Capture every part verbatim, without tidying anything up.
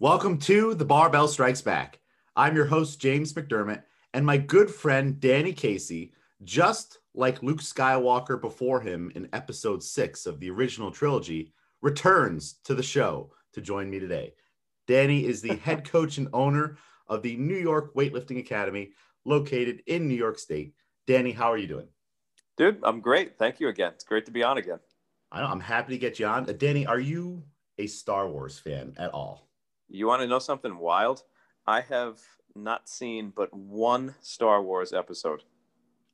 Welcome to The Barbell Strikes Back. I'm your host, James McDermott, and my good friend, Danny Casey, just like Luke Skywalker before him in episode six of the original trilogy, returns to the show to join me today. Danny is the head coach and owner of the New York Weightlifting Academy, located in New York State. Danny, how are you doing? Dude, I'm great. Thank you again. It's great to be on again. I know, I'm happy to get you on. Uh, Danny, are you a Star Wars fan at all? You want to know something wild? I have not seen but one Star Wars episode.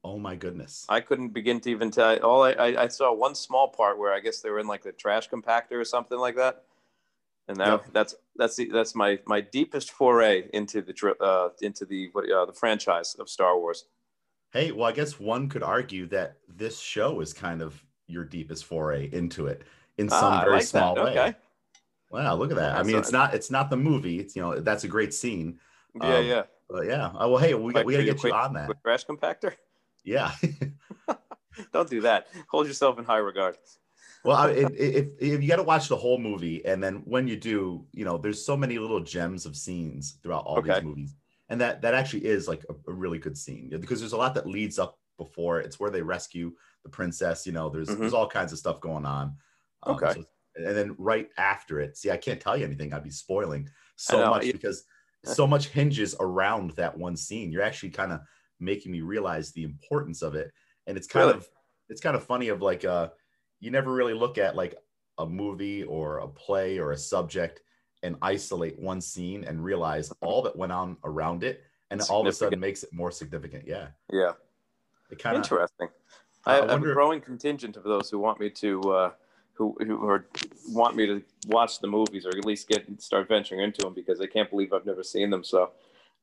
Oh, my goodness. I couldn't begin to even tell. All I, I, I saw one small part where I guess they were in like the trash compactor or something like that. And now that, yeah. that's that's the, that's my my deepest foray into the uh, into the uh, the franchise of Star Wars. Hey, well, I guess one could argue that this show is kind of your deepest foray into it in some ah, very like small that. way. Okay. Wow, look at that. I mean, it's not it's not the movie. It's, you know, that's a great scene. Yeah, um, yeah. But yeah. Oh, well, hey, we, like, we got to get quick, you on that. Trash compactor? Yeah. Don't do that. Hold yourself in high regard. Well, I, it, if, if you got to watch the whole movie, and then when you do, you know, there's so many little gems of scenes throughout all okay. these movies. And that, that actually is like a, a really good scene, because there's a lot that leads up before. It's where they rescue the princess. You know, there's, mm-hmm. there's all kinds of stuff going on. Um, okay. So and then right after it, see, I can't tell you anything. I'd be spoiling so much because so much hinges around that one scene. You're actually kind of making me realize the importance of it. And it's kind really? of, it's kind of funny of like, uh, you never really look at like a movie or a play or a subject and isolate one scene and realize all that went on around it. And all of a sudden makes it more significant. Yeah. Yeah. It kind of interesting. Uh, I, I wonder, I have a growing contingent of those who want me to, uh, Who, who are, want me to watch the movies, or at least get start venturing into them, because I can't believe I've never seen them. So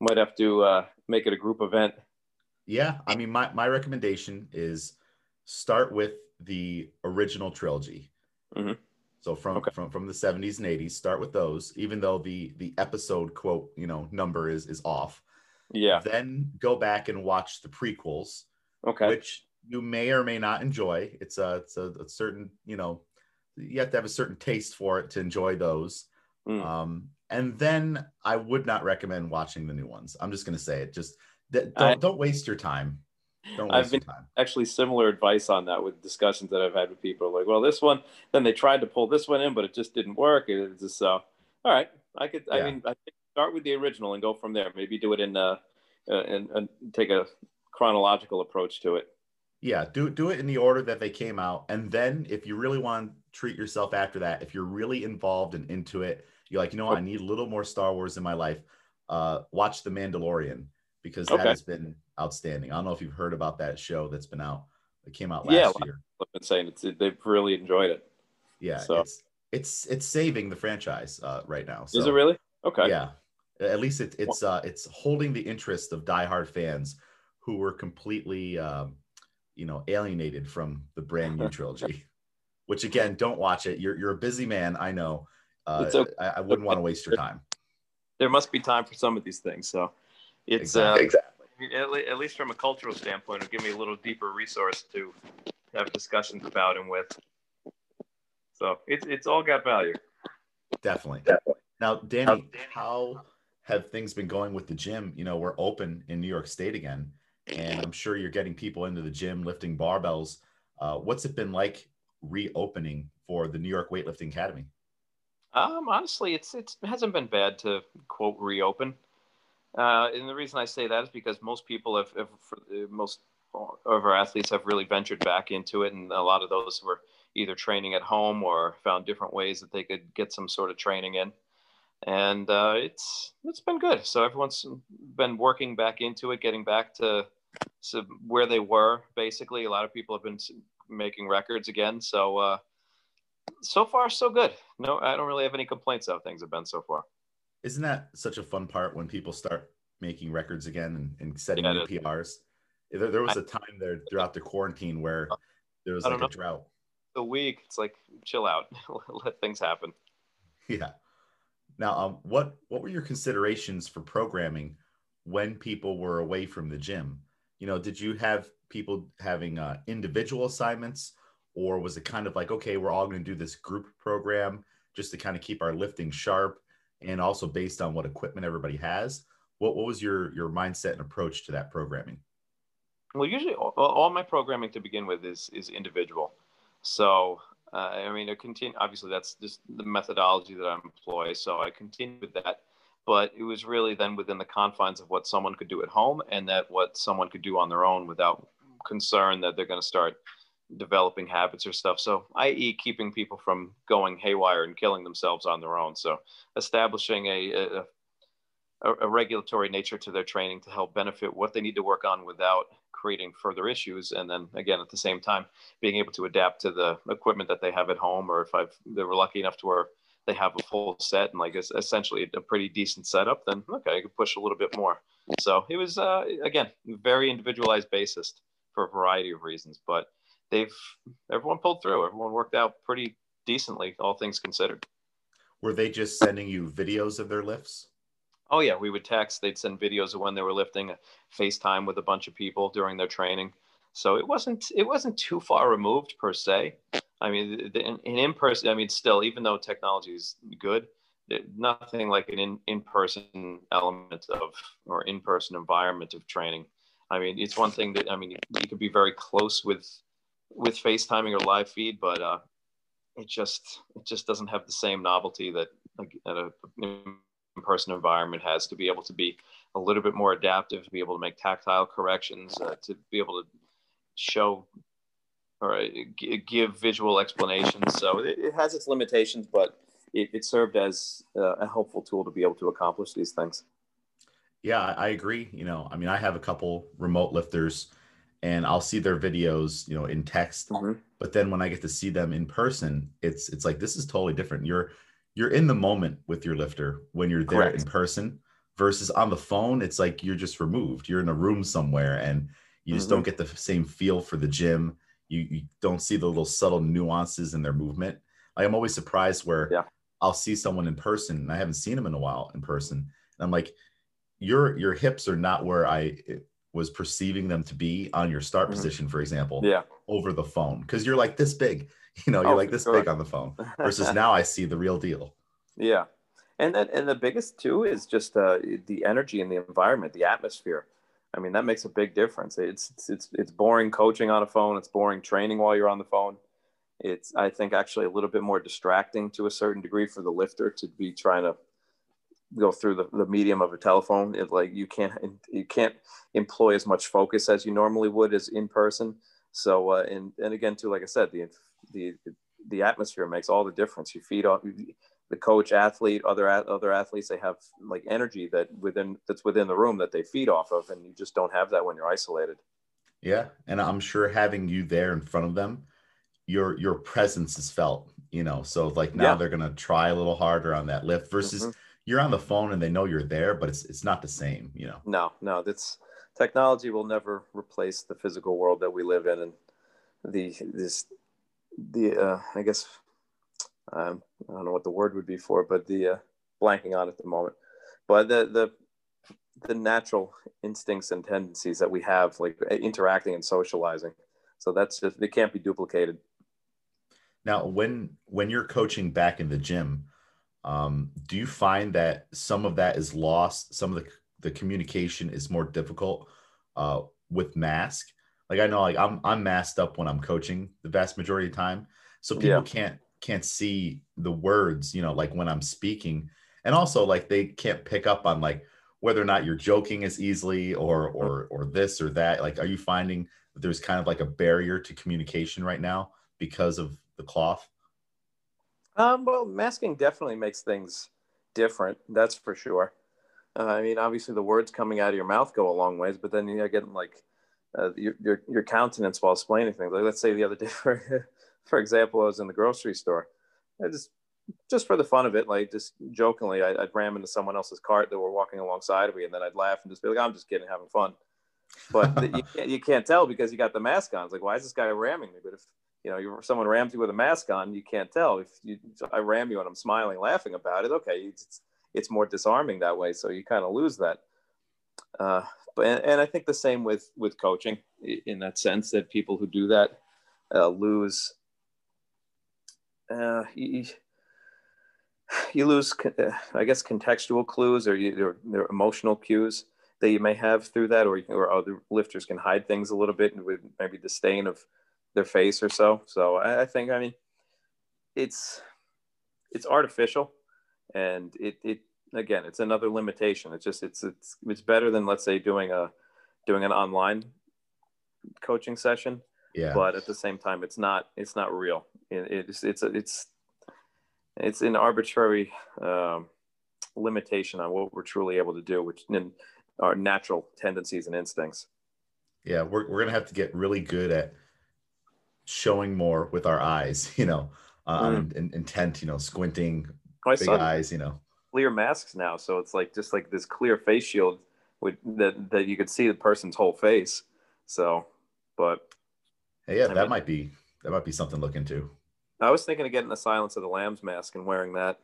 I might have to uh, make it a group event. Yeah, I mean, my, my recommendation is start with the original trilogy. Mm-hmm. So from, okay. from from the seventies and eighties, start with those, even though the the episode quote you know number is is off. Yeah. Then go back and watch the prequels. Okay. Which you may or may not enjoy. It's a it's a, a certain you know. You have to have a certain taste for it to enjoy those. Mm. Um, and then I would not recommend watching the new ones. I'm just going to say it. Just don't, I, don't waste your time. Don't waste I've been your time. Actually similar advice on that with discussions that I've had with people. Like, well, this one, then they tried to pull this one in, but it just didn't work. It was just so, uh, all right. I could, yeah. I mean, I think start with the original and go from there. Maybe do it in uh, uh and, and take a chronological approach to it. Yeah, do do it in the order that they came out. And then if you really want to treat yourself after that, if you're really involved and into it, you're like, you know, I need a little more Star Wars in my life. Uh, watch The Mandalorian, because that okay. has been outstanding. I don't know if you've heard about that show that's been out. It came out last yeah, year. I've been saying it's, they've really enjoyed it. Yeah, so. it's, it's it's saving the franchise uh, right now. So, is it really? Okay. Yeah, at least it, it's, uh, it's holding the interest of diehard fans who were completely... Um, you know, alienated from the brand new trilogy, which again, don't watch it. You're, you're a busy man. I know. Uh, it's okay. I, I wouldn't want to waste your time. There must be time for some of these things. So it's exactly. Uh, exactly. At least from a cultural standpoint, it'll give me a little deeper resource to have discussions about and with. So it's, it's all got value. Definitely. Definitely. Now, Danny, now, Danny, how have things been going with the gym? You know, we're open in New York State again. And I'm sure you're getting people into the gym lifting barbells. Uh, what's it been like reopening for the New York Weightlifting Academy? Um, honestly, it's, it's it hasn't been bad to, quote, reopen. Uh, and the reason I say that is because most people have, have for, uh, most of our athletes have really ventured back into it. And a lot of those were either training at home or found different ways that they could get some sort of training in. And uh, it's it's been good. So everyone's been working back into it, getting back to So where they were, basically. A lot of people have been making records again. So, uh, so far, so good. No, I don't really have any complaints how things have been so far. Isn't that such a fun part when people start making records again and, and setting yeah, new is. P Rs? There, there was a time there throughout the quarantine where there was like a drought. A week. It's like, chill out. Let things happen. Yeah. Now, um, what, what were your considerations for programming when people were away from the gym? You know, did you have people having uh, individual assignments, or was it kind of like, okay, we're all going to do this group program just to kind of keep our lifting sharp and also based on what equipment everybody has. What what was your your mindset and approach to that programming? Well, usually all, all my programming to begin with is is individual. So uh, I mean, I continue. Obviously, that's just the methodology that I employ. So I continue with that, but it was really then within the confines of what someone could do at home, and that what someone could do on their own without concern that they're going to start developing habits or stuff. So, that is keeping people from going haywire and killing themselves on their own. So establishing a, a a regulatory nature to their training to help benefit what they need to work on without creating further issues. And then again, at the same time, being able to adapt to the equipment that they have at home, or if I've, they were lucky enough to where they have a full set and like it's essentially a pretty decent setup, then okay, I could push a little bit more. So it was, uh, again, very individualized basis for a variety of reasons, but they've, everyone pulled through, everyone worked out pretty decently, all things considered. Were they just sending you videos of their lifts? Oh yeah, we would text, they'd send videos of when they were lifting, FaceTime with a bunch of people during their training. So it wasn't, it wasn't too far removed per se. I mean, the, in, in person, I mean, still, even though technology is good, nothing like an in, in-person element of, or in-person environment of training. I mean, it's one thing that, I mean, you could be very close with, with FaceTiming or live feed, but uh, it just, it just doesn't have the same novelty that like, at a, in-person environment has, to be able to be a little bit more adaptive, to be able to make tactile corrections, uh, to be able to show or uh, g give visual explanations. So it, it has its limitations, but it, it served as uh, a helpful tool to be able to accomplish these things. Yeah, I agree. You know, I mean, I have a couple remote lifters and I'll see their videos, you know, in text, mm-hmm. but then when I get to see them in person, it's, it's like, this is totally different. You're, you're in the moment with your lifter when you're there. Correct. In person versus on the phone. It's like, you're just removed. You're in a room somewhere and you just mm-hmm. don't get the same feel for the gym. You, you don't see the little subtle nuances in their movement. Like, I'm always surprised where yeah. I'll see someone in person and I haven't seen them in a while in person. And I'm like, your, your hips are not where I was perceiving them to be on your start mm-hmm. position, for example, yeah. over the phone. 'Cause you're like this big. You know, you're oh, like this sure. big on the phone versus now I see the real deal. Yeah. And then, and the biggest too is just uh, the energy and the environment, the atmosphere. I mean, that makes a big difference. It's, it's, it's boring coaching on a phone. It's boring training while you're on the phone. It's, I think, actually a little bit more distracting to a certain degree for the lifter to be trying to go through the, the medium of a telephone. It, like you can't, you can't employ as much focus as you normally would as in person. So, uh, and, and again, too, like I said, the the the atmosphere makes all the difference. You feed off the coach, athlete, other other athletes. They have like energy that within that's within the room that they feed off of, and you just don't have that when you're isolated. Yeah, and I'm sure having you there in front of them, your your presence is felt. You know, so like now yeah. they're gonna try a little harder on that lift versus mm-hmm. you're on the phone and they know you're there, but it's it's not the same. You know. No, no, that's technology will never replace the physical world that we live in, and the this. the, uh, I guess, um, I don't know what the word would be for, but the, uh, blanking on at the moment, but the, the, the natural instincts and tendencies that we have, like interacting and socializing. So that's just, it can't be duplicated. Now, when, when you're coaching back in the gym, um, do you find that some of that is lost? Some of the, the communication is more difficult, uh, with mask? Like I know, like I'm I'm masked up when I'm coaching the vast majority of the time, so people yeah. can't can't see the words, you know, like when I'm speaking, and also like they can't pick up on like whether or not you're joking as easily or or or this or that. Like, are you finding that there's kind of like a barrier to communication right now because of the cloth? Um, well, masking definitely makes things different. That's for sure. Uh, I mean, obviously the words coming out of your mouth go a long ways, but then you're getting like. Uh, your, your your countenance while explaining things. Like let's say the other day, for, for example, I was in the grocery store. I just just for the fun of it, like just jokingly, I, I'd ram into someone else's cart that were walking alongside of me, and then I'd laugh and just be like, "I'm just kidding, having fun." But the, you, can't, you can't tell because you got the mask on. It's like, why is this guy ramming me? But if you know, you, someone rams you with a mask on, you can't tell. If you, I ram you and I'm smiling, laughing about it, okay, it's it's more disarming that way. So you kind of lose that. Uh, but and, and I think the same with with coaching in that sense that people who do that uh, lose. Uh, you lose, I guess, contextual clues or your, your emotional cues that you may have through that, or or other lifters can hide things a little bit with maybe disdain of their face or so. So I, I think, I mean, it's it's artificial, and it it again, it's another limitation. It's just it's it's it's better than, let's say, doing a doing an online coaching session. Yeah. But at the same time, it's not it's not real. It, it's it's it's it's an arbitrary um, limitation on what we're truly able to do, which in our natural tendencies and instincts. Yeah, we're we're gonna have to get really good at showing more with our eyes, you know, um, mm. in, intent, you know, squinting, oh, big eyes, you know. Clear masks now, so it's like just like this clear face shield with that that you could see the person's whole face. So, but hey, yeah, I that mean, might be that might be something to look into. I was thinking of getting the Silence of the Lambs mask and wearing that.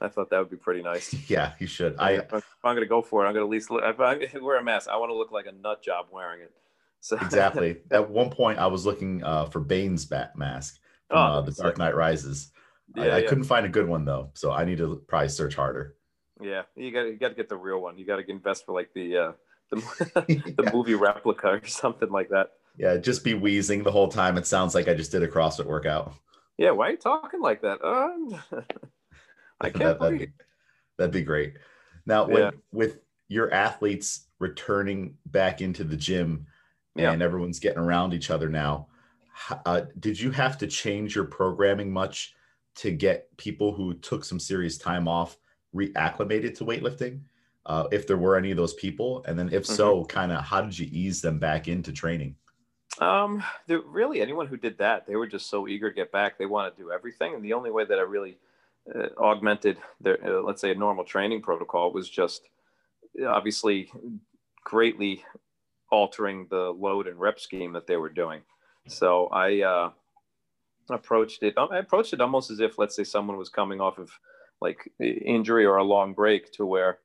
I thought that would be pretty nice. Yeah, you should. I, if I'm going to go for it, I'm going to at least look, if I wear a mask, I want to look like a nut job wearing it. So exactly. At one point, I was looking uh, for Bane's bat mask from oh, uh, The Dark Knight Rises. Yeah, I, I yeah. couldn't find a good one, though, so I need to probably search harder. Yeah, you got you got to get the real one. You got to invest for like the uh, the, the yeah. movie replica or something like that. Yeah, just be wheezing the whole time. It sounds like I just did a CrossFit workout. Yeah, why are you talking like that? Um, I can't that, that'd, be, that'd be great. Now, yeah. when, with your athletes returning back into the gym yeah. and everyone's getting around each other now, uh, did you have to change your programming much to get people who took some serious time off reacclimated to weightlifting? Uh, if there were any of those people, and then if so, mm-hmm. kind of how did you ease them back into training? Um, really, anyone who did that, they were just so eager to get back. They want to do everything. And the only way that I really uh, augmented their, uh, let's say, a normal training protocol was just obviously greatly altering the load and rep scheme that they were doing. So I uh, approached it. I approached it almost as if, let's say, someone was coming off of like injury or a long break, to where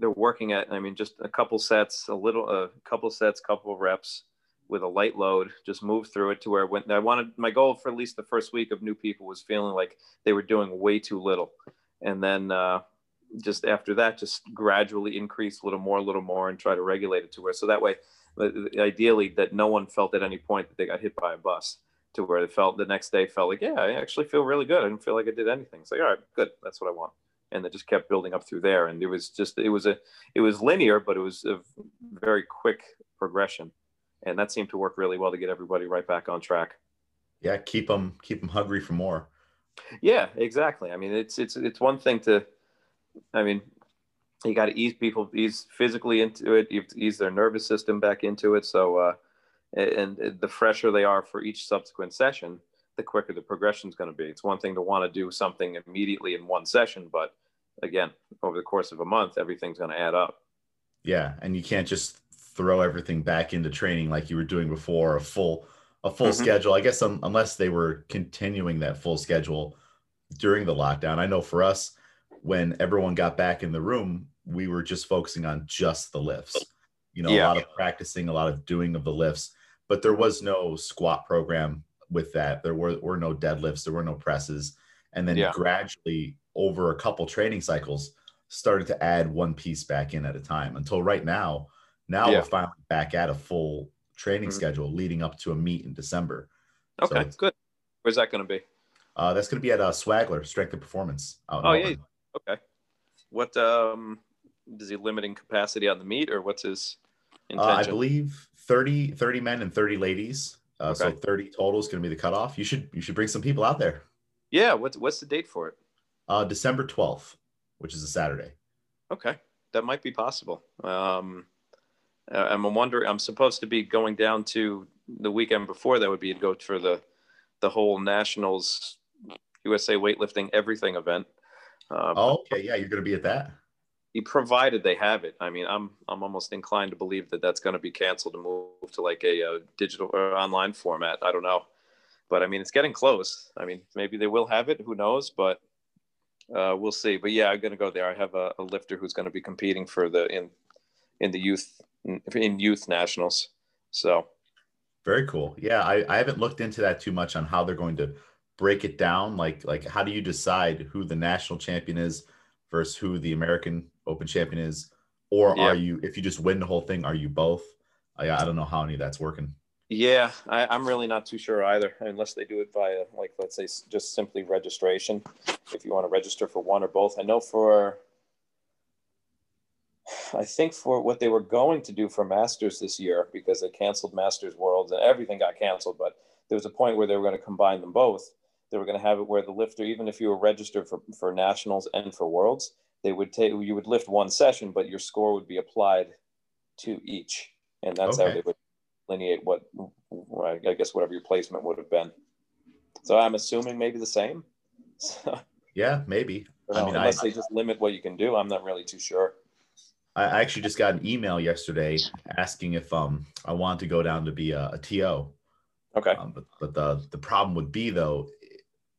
they're working at, I mean, just a couple sets, a little, a couple sets, couple reps, with a light load, just move through it to where when I wanted, my goal for at least the first week of new people was feeling like they were doing way too little. And then uh, just after that, just gradually increase a little more, a little more, and try to regulate it to where, so that way, ideally, that no one felt at any point that they got hit by a bus, to where they felt the next day felt like, yeah, I actually feel really good. I didn't feel like I did anything. It's like, all right, good. That's what I want. And they just kept building up through there. And it was just, it was a, it was linear, but it was a very quick progression. And that seemed to work really well to get everybody right back on track. Yeah, keep them keep them hungry for more. Yeah, exactly. I mean, it's it's it's one thing to, I mean, you got to ease people, ease physically into it, you have to ease their nervous system back into it. So, uh, and, and the fresher they are for each subsequent session, the quicker the progression is going to be. It's one thing to want to do something immediately in one session, but again, over the course of a month, everything's going to add up. Yeah, and you can't just throw everything back into training like you were doing before, a full a full mm-hmm. schedule. I guess um, unless they were continuing that full schedule during the lockdown. I know for us, when everyone got back in the room, we were just focusing on just the lifts. You know, yeah. a lot of practicing, a lot of doing of the lifts, but there was no squat program with that. There were, were no deadlifts, there were no presses. And then yeah. gradually over a couple training cycles, started to add one piece back in at a time until right now, Now yeah. we're finally back at a full training mm-hmm. schedule leading up to a meet in December. Okay, so, good. Where's that going to be? Uh, that's going to be at uh, Swagler Strength of Performance. Oh, yeah. Okay. What um, is he limiting capacity on the meet, or what's his intention? Uh, I believe thirty, thirty men and thirty ladies. Uh, okay. So thirty total is going to be the cutoff. You should you should bring some people out there. Yeah. What's, what's the date for it? Uh, December twelfth, which is a Saturday. Okay. That might be possible. Um Uh, I'm wondering, I'm supposed to be going down to the weekend before that would be to go for the, the whole Nationals U S A Weightlifting Everything event. Uh, oh, okay. Yeah. You're going to be at that. Provided they have it. I mean, I'm, I'm almost inclined to believe that that's going to be canceled and move to like a, a digital or online format. I don't know, but I mean, it's getting close. I mean, maybe they will have it, who knows, but uh, we'll see. But yeah, I'm going to go there. I have a, a lifter who's going to be competing for the, in, in the youth in youth nationals. So very cool. Yeah. I, I haven't looked into that too much on how they're going to break it down? Like, like how do you decide who the national champion is versus who the American Open champion is? Or yeah. are you, if you just win the whole thing, are you both? I, I don't know how any of that's working. Yeah, I, I'm really not too sure either, unless they do it via, like, let's say just simply registration, if you want to register for one or both. I know for, I think for what they were going to do for Masters this year, because they canceled Masters Worlds and everything got canceled, but there was a point where they were going to combine them both. They were going to have it where the lifter, even if you were registered for, for Nationals and for Worlds, they would take, you would lift one session, but your score would be applied to each. And that's okay. how they would delineate what, I guess, whatever your placement would have been. So I'm assuming maybe the same. Yeah, maybe. I know, mean, unless I, they just limit what you can do. I'm not really too sure. I actually just got an email yesterday asking if um I wanted to go down to be a, a T O. Okay. Um, but but the, the problem would be, though,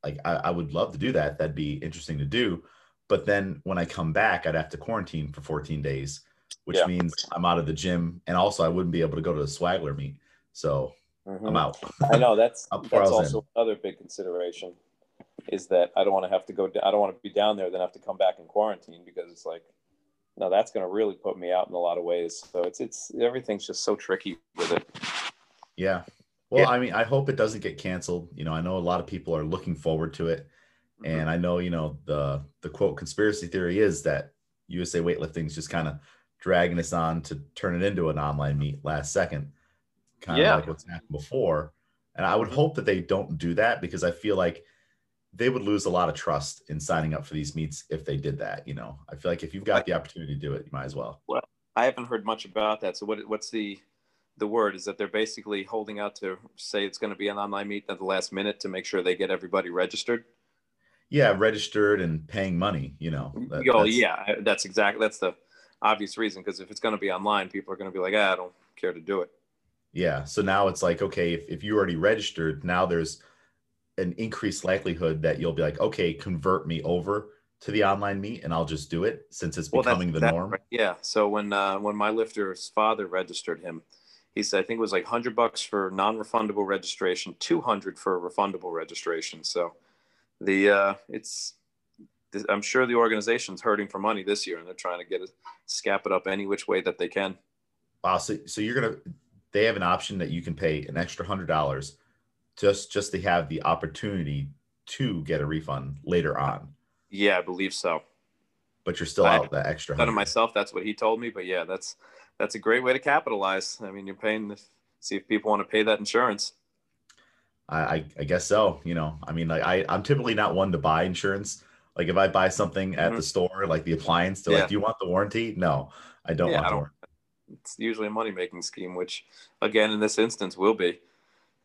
like I, I would love to do that. That'd be interesting to do. But then when I come back, I'd have to quarantine for fourteen days. Which yeah. means I'm out of the gym, and also I wouldn't be able to go to the Swagler meet, so mm-hmm. I'm out. I know that's that's also another big consideration, is that I don't want to have to go. I don't want to be down there, then have to come back and quarantine, because it's like, no, that's going to really put me out in a lot of ways. So it's it's everything's just so tricky with it. Yeah. Well, yeah. I mean, I hope it doesn't get canceled. You know, I know a lot of people are looking forward to it, mm-hmm. and I know you know the the quote conspiracy theory is that U S A Weightlifting is just kind of dragging us on to turn it into an online meet last second, kind of yeah. like what's happened before. And I would hope that they don't do that, because I feel like they would lose a lot of trust in signing up for these meets if they did that. You know, I feel like if you've got the opportunity to do it, you might as well. Well, I haven't heard much about that. So what, what's the, the word is that they're basically holding out to say it's going to be an online meet at the last minute to make sure they get everybody registered. Yeah. Registered and paying money, you know. That, oh, that's, yeah, that's exactly, that's the obvious reason, because if it's going to be online, people are going to be like, ah, I don't care to do it. Yeah. So now it's like, okay, if, if you already registered, now there's an increased likelihood that you'll be like, okay, convert me over to the online meet and I'll just do it, since it's well, becoming the that, norm. Right. Yeah. So when uh, when my lifter's father registered him, he said, I think it was like one hundred bucks for non-refundable registration, two hundred for a refundable registration. So the uh, it's... I'm sure the organization's hurting for money this year, and they're trying to get it, scap it up any which way that they can. Wow. So, so you're going to, they have an option that you can pay an extra hundred dollars just, just to have the opportunity to get a refund later on. Yeah, I believe so. But you're still I, out that extra hundred. Myself, that's what he told me, but yeah, that's, that's a great way to capitalize. I mean, you're paying the, see if people want to pay that insurance. I, I, I guess so. You know, I mean, like I, I'm typically not one to buy insurance. Like if I buy something at mm-hmm. the store, like the appliance, they're yeah. like, do you want the warranty? No, I don't yeah, want I don't, the warranty. It's usually a money-making scheme, which again, in this instance will be.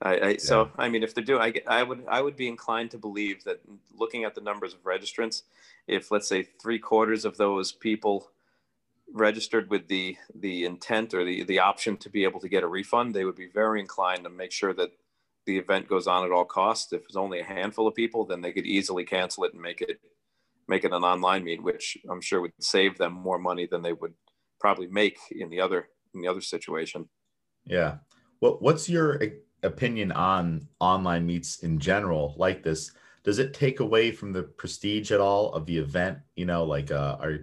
I, I yeah. So, I mean, if they do, I, I would I would be inclined to believe that, looking at the numbers of registrants, if let's say three quarters of those people registered with the, the intent or the, the option to be able to get a refund, they would be very inclined to make sure that the event goes on at all costs. If it's only a handful of people, then they could easily cancel it and make it make it an online meet, which I'm sure would save them more money than they would probably make in the other, in the other situation. Yeah. Well, what's your opinion on online meets in general like this? Does it take away from the prestige at all of the event? You know, like, uh, are,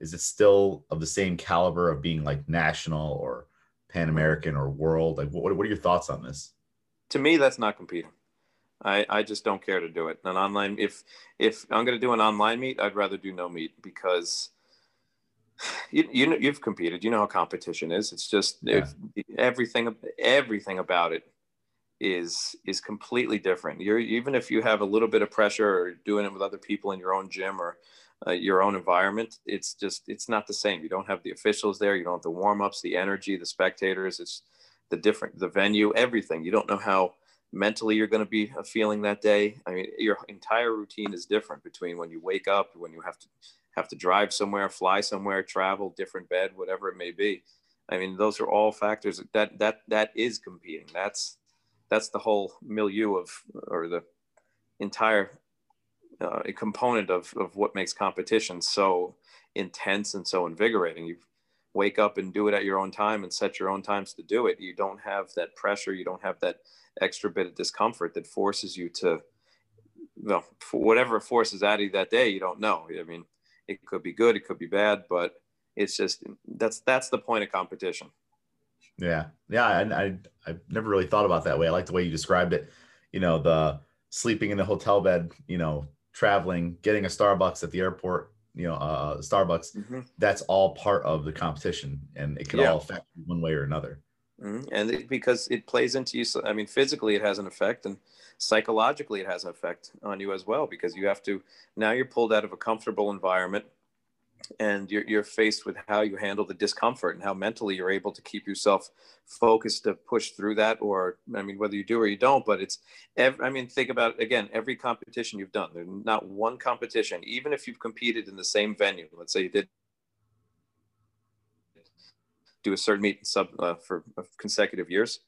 is it still of the same caliber of being like national or Pan American or world? Like what, what are your thoughts on this? To me, that's not competing. I, I just don't care to do it. An online, if if I'm going to do an online meet, I'd rather do no meet, because you you know, you've competed. You know how competition is. It's just yeah. if, everything everything about it is is completely different. You're even if you have a little bit of pressure or doing it with other people in your own gym or uh, your own environment, it's just it's not the same. You don't have the officials there. You don't have the warm ups, the energy, the spectators. It's the different, the venue, everything. You don't know how mentally you're going to be feeling that day. I mean, your entire routine is different between when you wake up, when you have to have to drive somewhere, fly somewhere, travel, different bed, whatever it may be. I mean, those are all factors that, that, that is competing. That's, that's the whole milieu of, or the entire uh, component of, of what makes competition so intense and so invigorating. You've, wake up and do it at your own time and set your own times to do it. You don't have that pressure. You don't have that extra bit of discomfort that forces you to the whatever force is at you that day, you don't know. I mean, it could be good, it could be bad, but it's just, that's, that's the point of competition. Yeah. Yeah. And I, I never really thought about it that way. I like the way you described it, you know, the sleeping in the hotel bed, you know, traveling, getting a Starbucks at the airport, you know, uh, Starbucks, mm-hmm. that's all part of the competition, and it can yeah. all affect you one way or another. Mm-hmm. And it, because it plays into you. I mean, physically it has an effect, and psychologically it has an effect on you as well, because you have to, now you're pulled out of a comfortable environment, and you're, you're faced with how you handle the discomfort and how mentally you're able to keep yourself focused to push through that. Or, I mean, whether you do or you don't, but it's, every, I mean, think about, again, every competition you've done. There's not one competition, even if you've competed in the same venue, let's say you did do a certain meet sub uh, for consecutive years,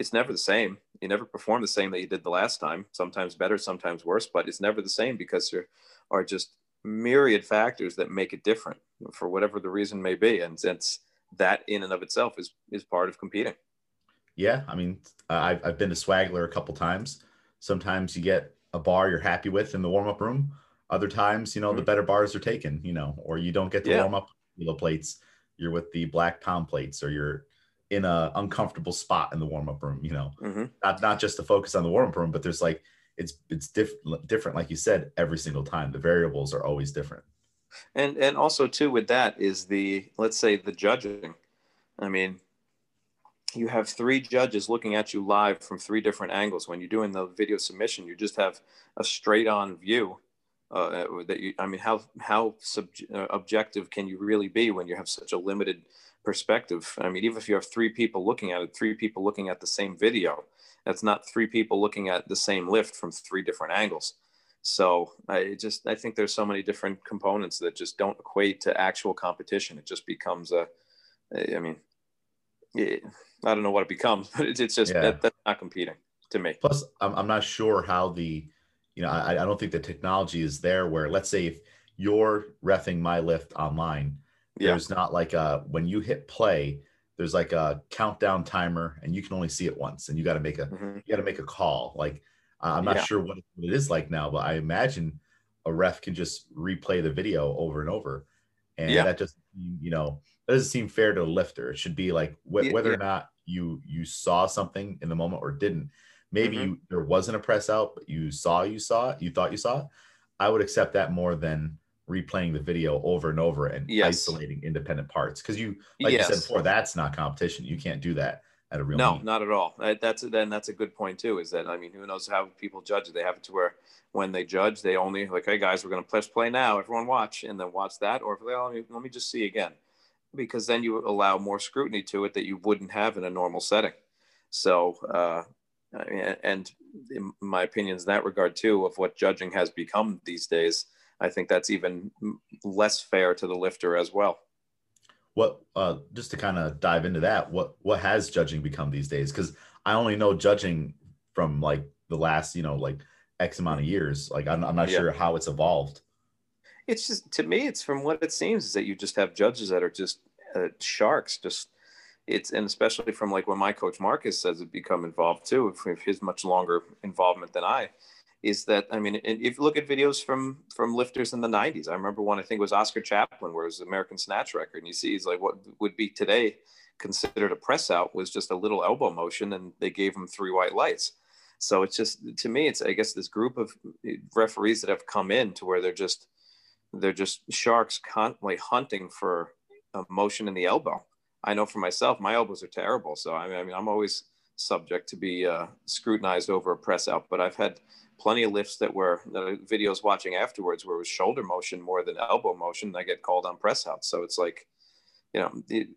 it's never the same. You never perform the same that you did the last time, sometimes better, sometimes worse, but it's never the same, because there are just myriad factors that make it different for whatever the reason may be. And since that in and of itself is, is part of competing. Yeah. I mean, I've, I've been to Swagler a couple times. Sometimes you get a bar you're happy with in the warm-up room. Other times, you know, mm-hmm. the better bars are taken, you know, or you don't get the yeah. warm-up plates. You're with the black pound plates, or you're in a uncomfortable spot in the warm-up room, you know, mm-hmm. not, not just to focus on the warm-up room, but there's like, it's, it's diff different. Like you said, every single time, the variables are always different. And, and also too, with that is the, let's say the judging. I mean, you have three judges looking at you live from three different angles. When you're doing the video submission, you just have a straight on view. Uh, that you, I mean, how how sub uh, objective can you really be when you have such a limited perspective? I mean, even if you have three people looking at it, three people looking at the same video, that's not three people looking at the same lift from three different angles. So I just I think there's so many different components that just don't equate to actual competition. It just becomes a, I mean, it, I don't know what it becomes, but it's, it's just yeah. that, that's not competing to me. Plus, I'm I'm not sure how the You know, I, I don't think the technology is there where, let's say if you're reffing my lift online, yeah. there's not like a, when you hit play, there's like a countdown timer, and you can only see it once, and you got to make a, mm-hmm. you got to make a call. Like, uh, I'm not yeah. sure what it is like now, but I imagine a ref can just replay the video over and over. And yeah. that just, you know, that doesn't seem fair to the lifter. It should be like wh yeah. whether or not you, you saw something in the moment or didn't. Maybe mm-hmm. you, there wasn't a press out, but you saw, you saw it, you thought you saw it. I would accept that more than replaying the video over and over and yes. isolating independent parts. Because you, like yes. you said before, that's not competition. You can't do that at a real No, meet. Not at all. That's then that's a good point too, is that, I mean, who knows how people judge it. They have it to where when they judge, they only like, hey guys, we're going to press play now. Everyone watch, and then watch that. Or if they, oh, let, me, let me just see again. Because then you allow more scrutiny to it that you wouldn't have in a normal setting. So, uh, and in my opinions in that regard too, of what judging has become these days, I think that's even less fair to the lifter as well. What uh, just to kind of dive into that, what what has judging become these days? Because I only know judging from like the last, you know, like X amount of years. Like I'm, I'm not yeah. sure how it's evolved. It's just, to me, it's from what it seems is that you just have judges that are just uh, sharks, just. It's, and especially from like when my coach Marcus has become involved too, with his much longer involvement than I, is that, I mean, if you look at videos from, from lifters in the nineties, I remember one, I think it was Oscar Chaplin, where it was American snatch record. And you see, he's like, what would be today considered a press out was just a little elbow motion, and they gave him three white lights. So it's just, to me, it's, I guess this group of referees that have come in to where they're just, they're just sharks constantly hunting for a motion in the elbow. I know for myself, my elbows are terrible. So I mean, I mean I'm always subject to be uh, scrutinized over a press out, but I've had plenty of lifts that were the videos watching afterwards where it was shoulder motion more than elbow motion. And I get called on press out. So it's like, you know, it,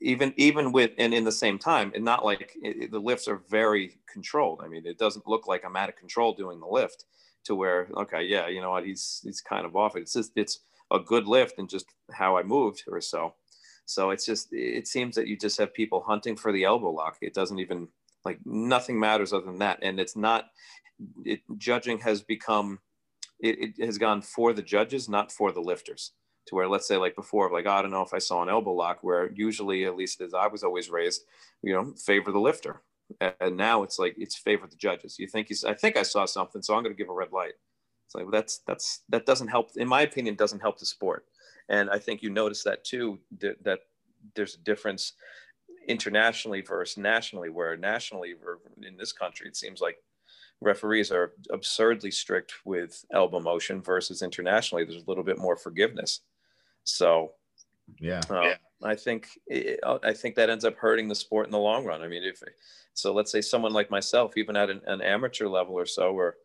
even, even with, and in the same time, and not like it, the lifts are very controlled. I mean, it doesn't look like I'm out of control doing the lift to where, okay, yeah, you know what, he's, he's kind of off. It's just, it's a good lift and just how I moved or so. So it's just, it seems that you just have people hunting for the elbow lock. It doesn't even, like, nothing matters other than that. And it's not, it, judging has become, it, it has gone for the judges, not for the lifters. To where, let's say, like before, like, oh, I don't know if I saw an elbow lock, where usually, at least as I was always raised, you know, favor the lifter. And now it's like, it's favored the judges. You think he's, I think I saw something, so I'm going to give a red light. It's like, well, that's, that's, that doesn't help. In my opinion, doesn't help the sport. And I think you notice that too, th- that there's a difference internationally versus nationally, where nationally in this country, it seems like referees are absurdly strict with elbow motion versus internationally, there's a little bit more forgiveness. So, yeah, uh, yeah. I think, it, I think that ends up hurting the sport in the long run. I mean, if, so let's say someone like myself, even at an, an amateur level or so, or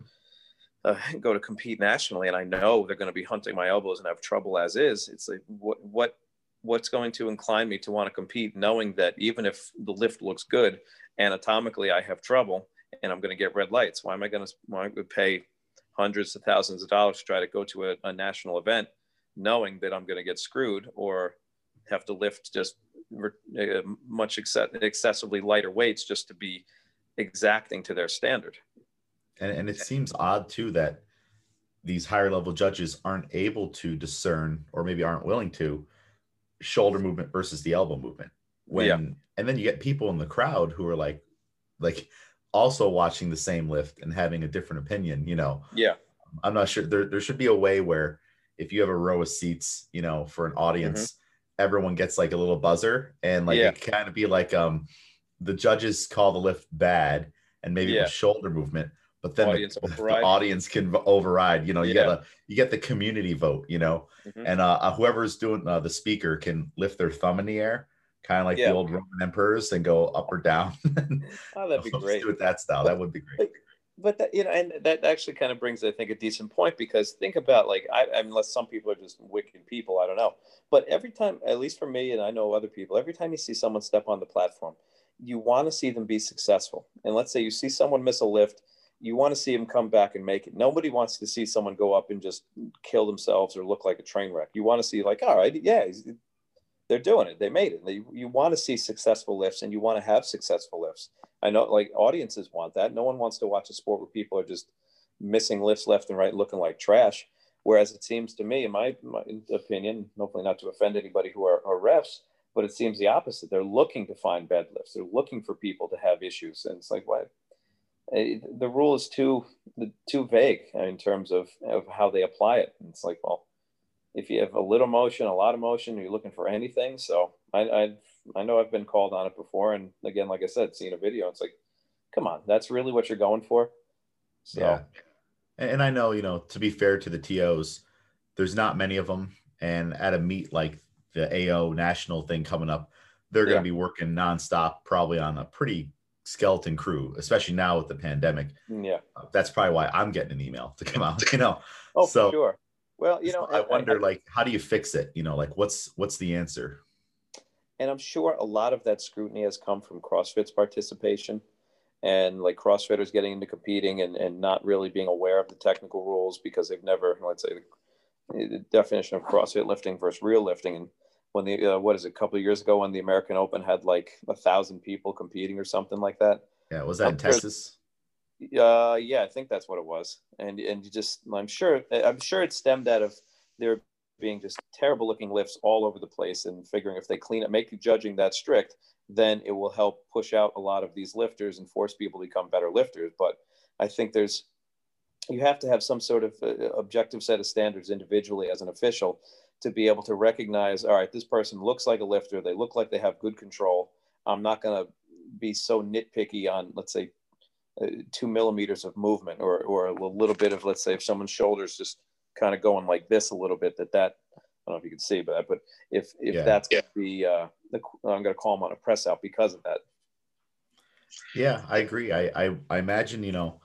uh, go to compete nationally, and I know they're going to be hunting my elbows and have trouble as is. It's like, what, what, what's going to incline me to want to compete, knowing that even if the lift looks good, anatomically, I have trouble and I'm going to get red lights. Why am I going to, why am I going to pay hundreds of thousands of dollars to try to go to a, a national event, knowing that I'm going to get screwed or have to lift just much excessively lighter weights just to be exacting to their standard. And, and it seems odd too, that these higher level judges aren't able to discern, or maybe aren't willing to, shoulder movement versus the elbow movement. When, yeah. And then you get people in the crowd who are like, like also watching the same lift and having a different opinion, you know? Yeah. I'm not sure there, there should be a way where if you have a row of seats, you know, for an audience, mm-hmm. everyone gets like a little buzzer, and like, yeah. it kind of be like, um, the judges call the lift bad, and maybe yeah. it was shoulder movement, but then audience the, the audience can override, you know, you yeah. get a, you get the community vote, you know, mm-hmm. and, uh, whoever's doing uh, the speaker can lift their thumb in the air, kind of like yeah. the old Roman emperors, and go up or down. Oh, that'd be great. With that style. That would be great. But, but that, you know, and that actually kind of brings, I think, a decent point, because think about like, I, I mean, unless some people are just wicked people, I don't know. But every time, at least for me, and I know other people, every time you see someone step on the platform, you want to see them be successful. And let's say you see someone miss a lift, you want to see them come back and make it. Nobody wants to see someone go up and just kill themselves or look like a train wreck. You want to see like, all right, yeah, he's, they're doing it. They made it. They, you want to see successful lifts, and you want to have successful lifts. I know like audiences want that. No one wants to watch a sport where people are just missing lifts left and right, looking like trash. Whereas it seems to me, in my, my opinion, hopefully not to offend anybody who are, are refs, but it seems the opposite. They're looking to find bad lifts. They're looking for people to have issues. And it's like, what? The rule is too, too vague in terms of, of how they apply it. And it's like, well, if you have a little motion, a lot of motion, you're looking for anything. So I, I, I know I've been called on it before. And again, like I said, seeing a video, it's like, come on, that's really what you're going for. So, yeah. And I know, you know, to be fair to the T Os, there's not many of them. And at a meet like the A O national thing coming up, they're yeah. going to be working nonstop, probably on a pretty skeleton crew, especially now with the pandemic. Yeah. Uh, that's probably why I'm getting an email to come out, you know? Oh, so, for sure. Well, you know, I wonder, I, I, like, how do you fix it? You know, like, what's what's the answer? And I'm sure a lot of that scrutiny has come from CrossFit's participation, and like CrossFitters getting into competing and, and not really being aware of the technical rules, because they've never, let's say, the definition of CrossFit lifting versus real lifting. And when the, uh, what is it, a couple of years ago when the American Open had like a thousand people competing or something like that. Yeah. Was that I'm in sure, Texas? Uh, yeah, I think that's what it was. And and you just, I'm sure, I'm sure it stemmed out of there being just terrible looking lifts all over the place, and figuring if they clean up, make judging that strict, then it will help push out a lot of these lifters and force people to become better lifters. But I think there's, you have to have some sort of uh, objective set of standards individually as an official to be able to recognize, all right, this person looks like a lifter. They look like they have good control. I'm not going to be so nitpicky on, let's say, two millimeters of movement, or or a little bit of, let's say, if someone's shoulders just kind of going like this a little bit, that that I don't know if you can see that, but if if yeah. that's going to be, uh, the, I'm going to call them on a press out because of that. Yeah, I agree. I, I I imagine, you know,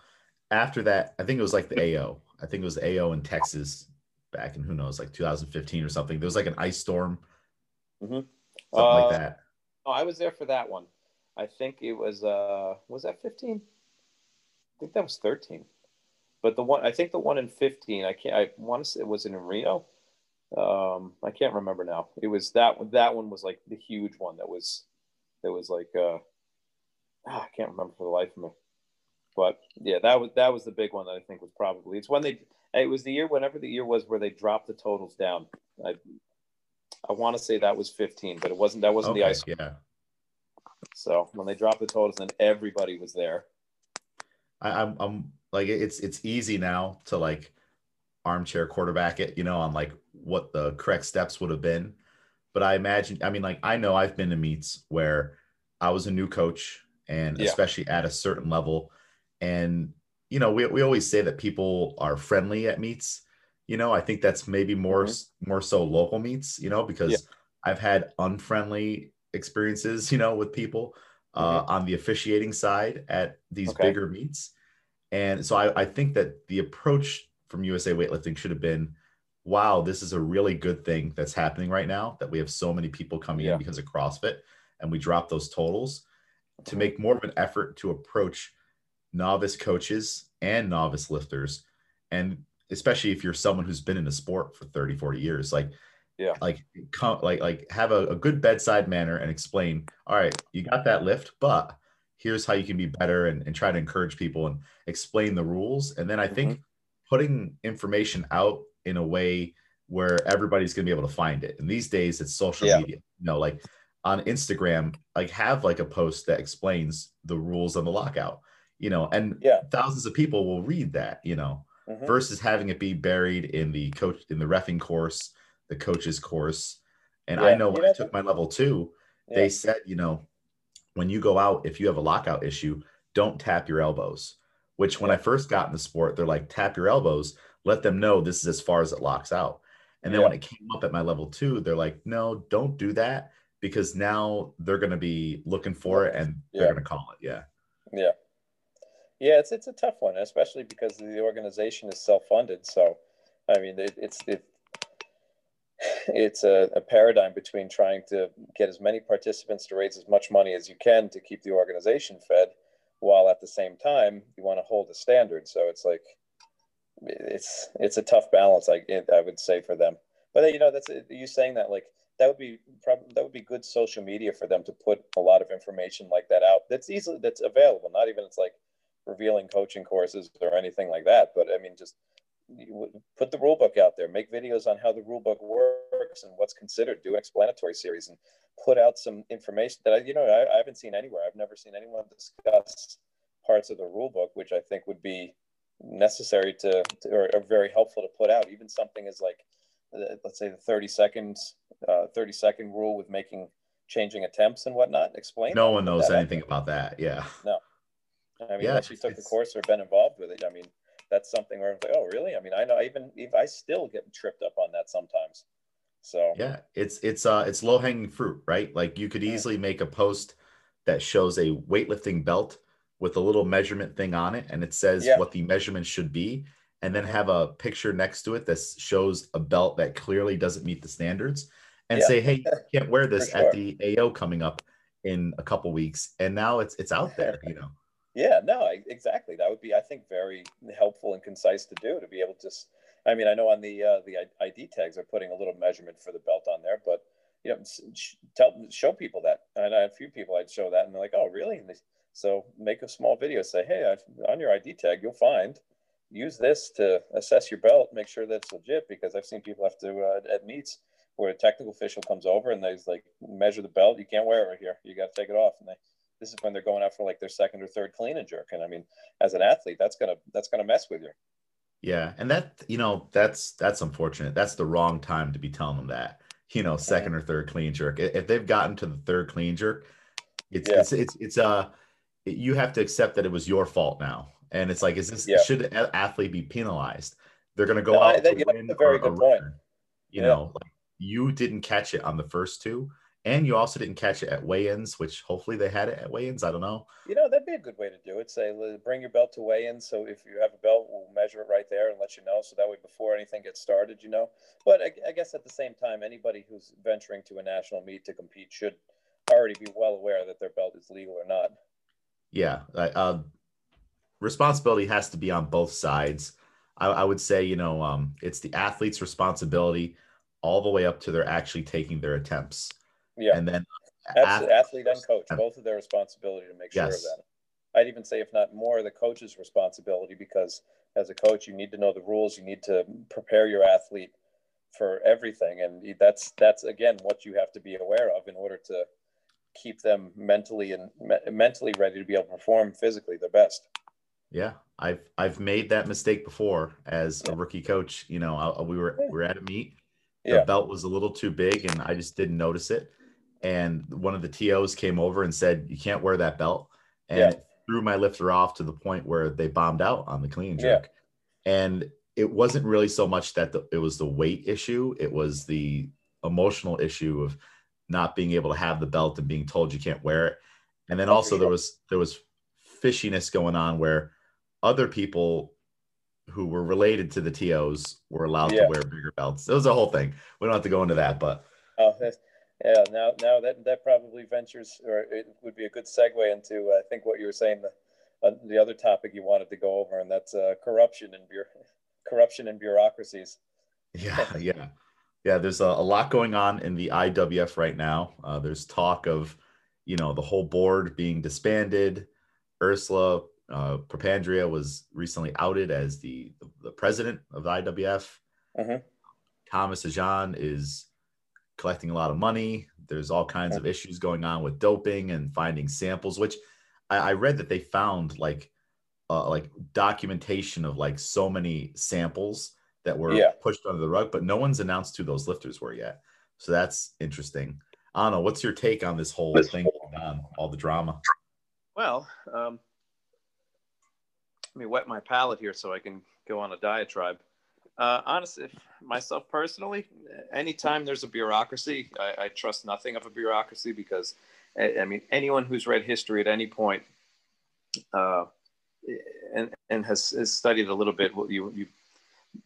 after that, I think it was like the A O. I think it was the A O in Texas back in, who knows, like two thousand fifteen or something. There was like an ice storm, mm-hmm. something uh, like that. Oh, I was there for that one. I think it was uh, was that fifteen? I think that was thirteen, but the one, I think the one in fifteen, I can't, I want to say it was in Rio. Um, I can't remember now. It was that one, that one was like the huge one that was, that was like, uh, I can't remember for the life of me, but yeah, that was, that was the big one that I think was probably, it's when they, it was the year, whenever the year was where they dropped the totals down. I, I want to say that was fifteen, but it wasn't, that wasn't okay, the ice. Yeah. So when they dropped the totals, then everybody was there. I, I'm, I'm like, it's, it's easy now to like armchair quarterback it, you know, on like what the correct steps would have been. But I imagine, I mean, like, I know I've been to meets where I was a new coach, and yeah. especially at a certain level. And, you know, we, we always say that people are friendly at meets, you know, I think that's maybe more, mm-hmm. more so local meets, you know, because yeah. I've had unfriendly experiences, you know, with people uh, mm-hmm. on the officiating side at these okay. bigger meets. And so I, I think that the approach from U S A Weightlifting should have been, wow, this is a really good thing that's happening right now, that we have so many people coming yeah. in because of CrossFit, and we drop those totals to make more of an effort to approach novice coaches and novice lifters. And especially if you're someone who's been in a sport for thirty, forty years, like, yeah, like, come, like, like have a, a good bedside manner and explain, all right, you got that lift, but here's how you can be better, and, and try to encourage people and explain the rules. And then I mm-hmm. think putting information out in a way where everybody's going to be able to find it. And these days it's social yeah. media, you know, like on Instagram, like have like a post that explains the rules on the lockout, you know, and yeah. thousands of people will read that, you know, mm-hmm. versus having it be buried in the coach, in the reffing course, the coach's course. And yeah, I know when yeah. I took my level two, yeah. they said, you know, when you go out, if you have a lockout issue, don't tap your elbows, which when I first got in the sport, they're like, tap your elbows, let them know this is as far as it locks out. And yeah. then when it came up at my level two, they're like, no, don't do that, because now they're going to be looking for it, and yeah. they're going to call it. Yeah. Yeah. Yeah. It's, it's a tough one, especially because the organization is self-funded. So, I mean, it, it's, it, It's a, a paradigm between trying to get as many participants to raise as much money as you can to keep the organization fed, while at the same time you want to hold a standard. So it's like, it's it's a tough balance, I I would say, for them. But you know, that's you saying that, like, that would be probably that would be good social media for them to put a lot of information like that out. That's easily that's available. Not even it's like revealing coaching courses or anything like that. But I mean, just. You put the rule book out there, make videos on how the rule book works and what's considered, do an explanatory series, and put out some information that I, you know, I, I haven't seen anywhere. I've never seen anyone discuss parts of the rule book, which I think would be necessary to, to or, or very helpful to put out. Even something as like, uh, let's say the thirty seconds, uh, thirty second rule with making, changing attempts and whatnot. Explain. No one knows anything about that. Yeah. No. I mean, yeah, unless you took the course or been involved with it. I mean, that's something where I'm like, oh, really? I mean, I know even if I still get tripped up on that sometimes. So yeah, it's, it's, uh, it's low hanging fruit, right? Like you could easily make a post that shows a weightlifting belt with a little measurement thing on it, and it says yeah. what the measurement should be. And then have a picture next to it that shows a belt that clearly doesn't meet the standards, and yeah. say, hey, you can't wear this sure. at the A O coming up in a couple weeks. And now it's, it's out there, you know? Yeah, no, exactly. That would be, I think, very helpful and concise to do, to be able to just, I mean, I know on the uh, the I D tags, are putting a little measurement for the belt on there, but, you know, tell, show people that. And I had a few people I'd show that, and they're like, oh, really? And they, so make a small video, say, hey, I, on your I D tag, you'll find, use this to assess your belt, make sure that's legit, because I've seen people have to, uh, at meets, where a technical official comes over, and they's like, measure the belt, you can't wear it right here, you got to take it off, and they this is when they're going out for like their second or third clean and jerk. And I mean, as an athlete, that's going to, that's going to mess with you. Yeah. And that, you know, that's, that's unfortunate. That's the wrong time to be telling them that, you know, second or third clean jerk. If they've gotten to the third clean jerk, it's, yeah. it's, it's, it's, uh, you have to accept that it was your fault now. And it's like, is this, yeah. should an athlete be penalized? They're going to go no, out I, that, to win a very good a point. Runner. You yeah. know, like, you didn't catch it on the first two. And you also didn't catch it at weigh-ins, which hopefully they had it at weigh-ins. I don't know. You know, that'd be a good way to do it. Say, bring your belt to weigh-ins. So if you have a belt, we'll measure it right there and let you know. So that way, before anything gets started, you know. But I, I guess at the same time, anybody who's venturing to a national meet to compete should already be well aware that their belt is legal or not. Yeah. Uh, responsibility has to be on both sides. I, I would say, you know, um, it's the athlete's responsibility all the way up to they're actually taking their attempts. Yeah, and then athlete, athlete and coach, both of their responsibility to make yes. sure of that. I'd even say, if not more, the coach's responsibility, because as a coach, you need to know the rules. You need to prepare your athlete for everything, and that's that's again what you have to be aware of in order to keep them mentally and me mentally ready to be able to perform physically the best. Yeah. I've, I've made that mistake before as a rookie coach. You know, I, we were, we were at a meet, the yeah. belt was a little too big and I just didn't notice it. And one of the T Os came over and said, you can't wear that belt. And yeah. threw my lifter off to the point where they bombed out on the clean and jerk. Yeah. And it wasn't really so much that the, it was the weight issue. It was the emotional issue of not being able to have the belt and being told you can't wear it. And then also there was, there was fishiness going on where other people who were related to the T Os were allowed yeah. to wear bigger belts. It was a whole thing. We don't have to go into that, but. Oh, that's, yeah. Now, now that, that probably ventures, or it would be a good segue into, I think what you were saying, the, uh, the other topic you wanted to go over, and that's uh, corruption and bu corruption and bureaucracies. Yeah. Yeah. Yeah. There's a, a lot going on in the I W F right now. Uh, there's talk of, you know, the whole board being disbanded. Ursula Uh, Papandrea was recently outed as the, the, the president of the I W F. Mm-hmm. Tamás Aján is collecting a lot of money. There's all kinds mm-hmm. of issues going on with doping and finding samples, which I, I read that they found like uh, like documentation of like so many samples that were yeah. pushed under the rug, but no one's announced who those lifters were yet. So that's interesting. I don't know. What's your take on this whole this thing going on, all the drama? Well, um, let me wet my palate here so I can go on a diatribe. Uh, honestly, myself personally, anytime there's a bureaucracy, I, I trust nothing of a bureaucracy because, I, I mean, anyone who's read history at any point uh, and, and has, has studied a little bit, well, you, you,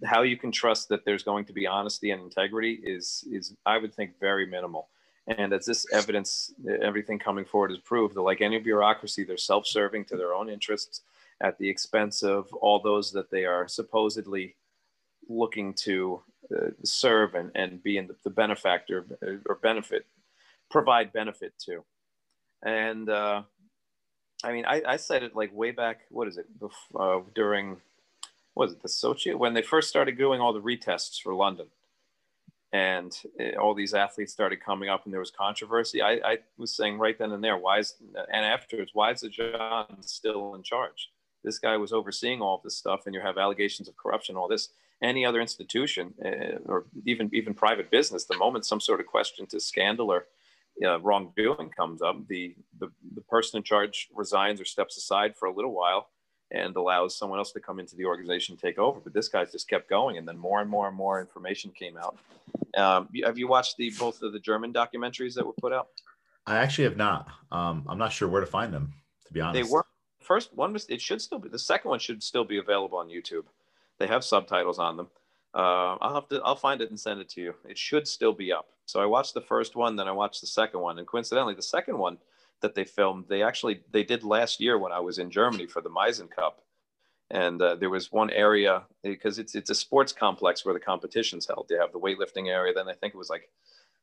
how you can trust that there's going to be honesty and integrity is, is I would think, very minimal. And as this evidence, everything coming forward is proved that like any bureaucracy, they're self-serving to their own interests at the expense of all those that they are supposedly looking to uh, serve and, and be in the, the benefactor or benefit, provide benefit to. And uh, I mean, I, I said it like way back, what is it, before, uh, during, what was it, the Sochi? When they first started doing all the retests for London and it, all these athletes started coming up and there was controversy. I, I was saying right then and there, why is, and afterwards, why is Aján still in charge? This guy was overseeing all of this stuff, and you have allegations of corruption, all this. Any other institution uh, or even even private business, the moment some sort of question to scandal or uh, wrongdoing comes up, the, the, the person in charge resigns or steps aside for a little while and allows someone else to come into the organization and take over. But this guy just kept going, and then more and more and more information came out. Um, have you watched the both of the German documentaries that were put out? I actually have not. Um, I'm not sure where to find them, to be honest. They were. First one was, it should still be, the second one should still be available on YouTube. They have subtitles on them. Uh, I'll have to, I'll find it and send it to you. It should still be up. So I watched the first one, then I watched the second one. And coincidentally, the second one that they filmed, they actually, they did last year when I was in Germany for the Meissen Cup. And uh, there was one area, because it's, it's a sports complex where the competition's held. They have the weightlifting area. Then I think it was like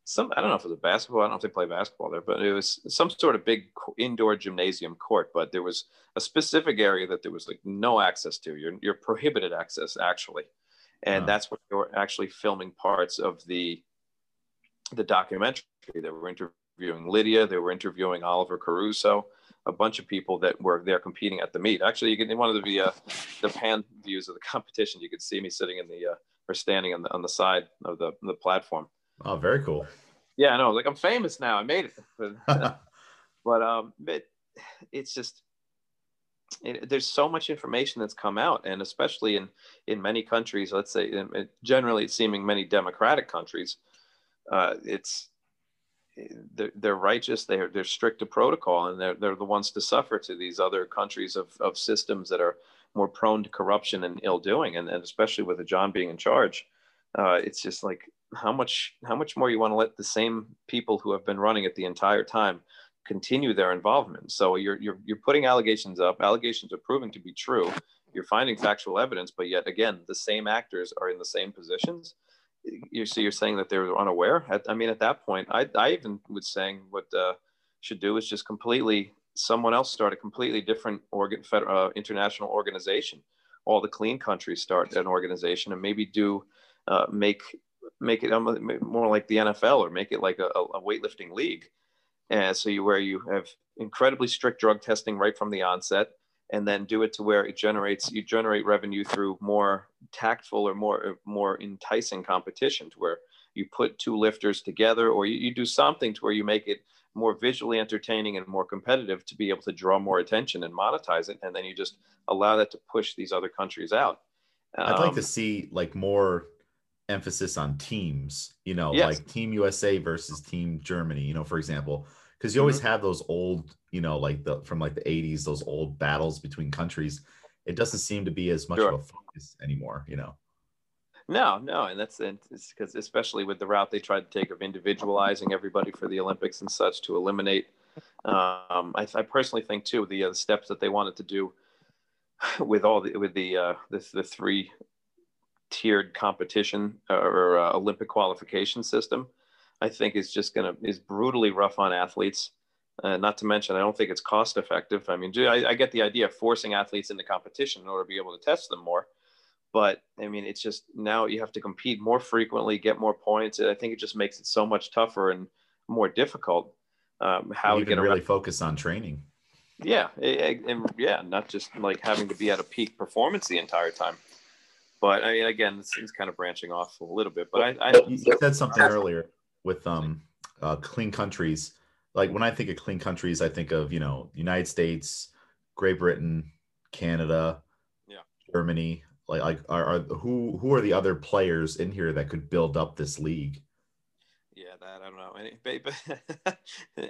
some, I don't know if it was basketball. I don't know if they play basketball there, but it was some sort of big indoor gymnasium court. But there was a specific area that there was like no access to. You're, you're prohibited access, actually. And wow. That's where they were actually filming parts of the, the documentary. They were interviewing Lydia. They were interviewing Oliver Caruso, a bunch of people that were there competing at the meet. Actually, you can, in one of the, uh, the pan views of the competition, you could see me sitting in the, uh, or standing on the, on the side of the, the platform. Oh, very cool. Yeah, I know. Like, I'm famous now. I made it. But, but um, it, it's just, it, there's so much information that's come out. And especially in, in many countries, let's say, in, it, generally it's seeming many democratic countries, uh, it's, they're, they're righteous. They're, they're strict to protocol. And they're, they're the ones to suffer to these other countries of, of systems that are more prone to corruption and ill-doing. And, and especially with Aján being in charge, uh, it's just like, how much how much more you want to let the same people who have been running it the entire time continue their involvement? So you're you're, you're putting allegations up, allegations are proving to be true, you're finding factual evidence, but yet again the same actors are in the same positions. You're so you're saying that they're unaware. I, I mean, at that point, I, I even was saying what uh should do is just completely someone else start a completely different organ federal uh, international organization. All the clean countries start an organization and maybe do uh make make it more like the N F L, or make it like a, a weightlifting league Uh, so you, where you have incredibly strict drug testing right from the onset, and then do it to where it generates, you generate revenue through more tactful or more, more enticing competition, to where you put two lifters together, or you, you do something to where you make it more visually entertaining and more competitive to be able to draw more attention and monetize it. And then you just allow that to push these other countries out. Um, I'd like to see like more emphasis on teams, you know, yes. like Team U S A versus Team Germany, you know, for example, because you always mm-hmm. have those old, you know, like the, from like the eighties, those old battles between countries. It doesn't seem to be as much sure. of a focus anymore, you know? No, no. And that's it's because especially with the route they tried to take of individualizing everybody for the Olympics and such to eliminate. Um, I, I personally think too, the uh, steps that they wanted to do with all the, with the, uh, the, the three tiered competition or uh, Olympic qualification system, I think is just going to, is brutally rough on athletes. Uh, not to mention, I don't think it's cost effective. I mean, I, I get the idea of forcing athletes into competition in order to be able to test them more. But I mean, it's just now you have to compete more frequently, get more points. I think it just makes it so much tougher and more difficult. Um, how you can really focus on training. Yeah. And yeah, not just like having to be at a peak performance the entire time. But I mean, again, this is kind of branching off a little bit, but I, I you said something earlier with um, uh, clean countries. Like when I think of clean countries, I think of, you know, United States, Great Britain, Canada, yeah. Germany. Like, like are, are who who are the other players in here that could build up this league? Yeah, that I don't know. Any, but,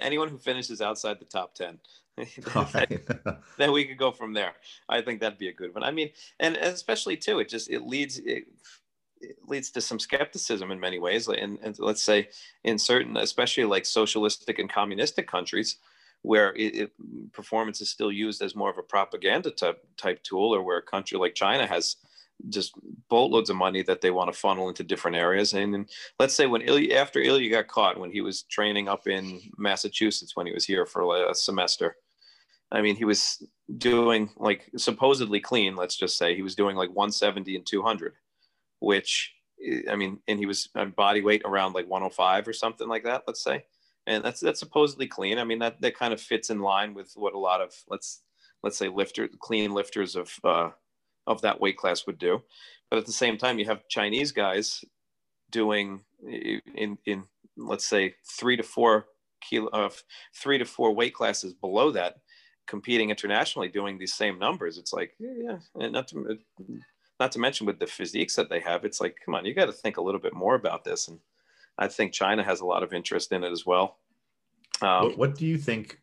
anyone who finishes outside the top ten, that, right. then we could go from there. I think that'd be a good one. I mean, and especially too, it just it leads it, it leads to some skepticism in many ways. And, and let's say in certain, especially like socialistic and communistic countries, where it, it, performance is still used as more of a propaganda type, type tool, or where a country like China has just boatloads of money that they want to funnel into different areas. And, and let's say when Ilya, after Ilya got caught, when he was training up in Massachusetts, when he was here for a semester, I mean, he was doing like supposedly clean, let's just say he was doing like one seventy and two hundred, which I mean, and he was on body weight around like one oh five or something like that, let's say. And that's, that's supposedly clean. I mean, that, that kind of fits in line with what a lot of let's, let's say lifter, clean lifters of, uh, of that weight class would do. But at the same time, you have Chinese guys doing in, in, let's say three to four kilo of uh, three to four weight classes below that, competing internationally, doing these same numbers. It's like, yeah, and not to, not to mention with the physiques that they have, it's like, come on, you got to think a little bit more about this. And I think China has a lot of interest in it as well. Um, what, what do you think,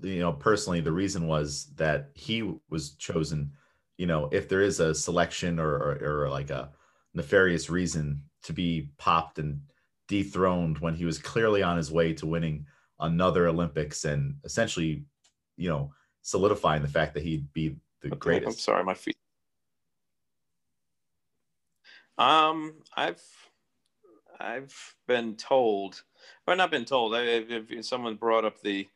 you know, personally, the reason was that he was chosen, you know, if there is a selection or, or, or like a nefarious reason to be popped and dethroned when he was clearly on his way to winning another Olympics and essentially, you know, solidifying the fact that he'd be the okay, greatest. I'm sorry, my feet. Um, I've... I've been told, or not been told, I, if someone brought up the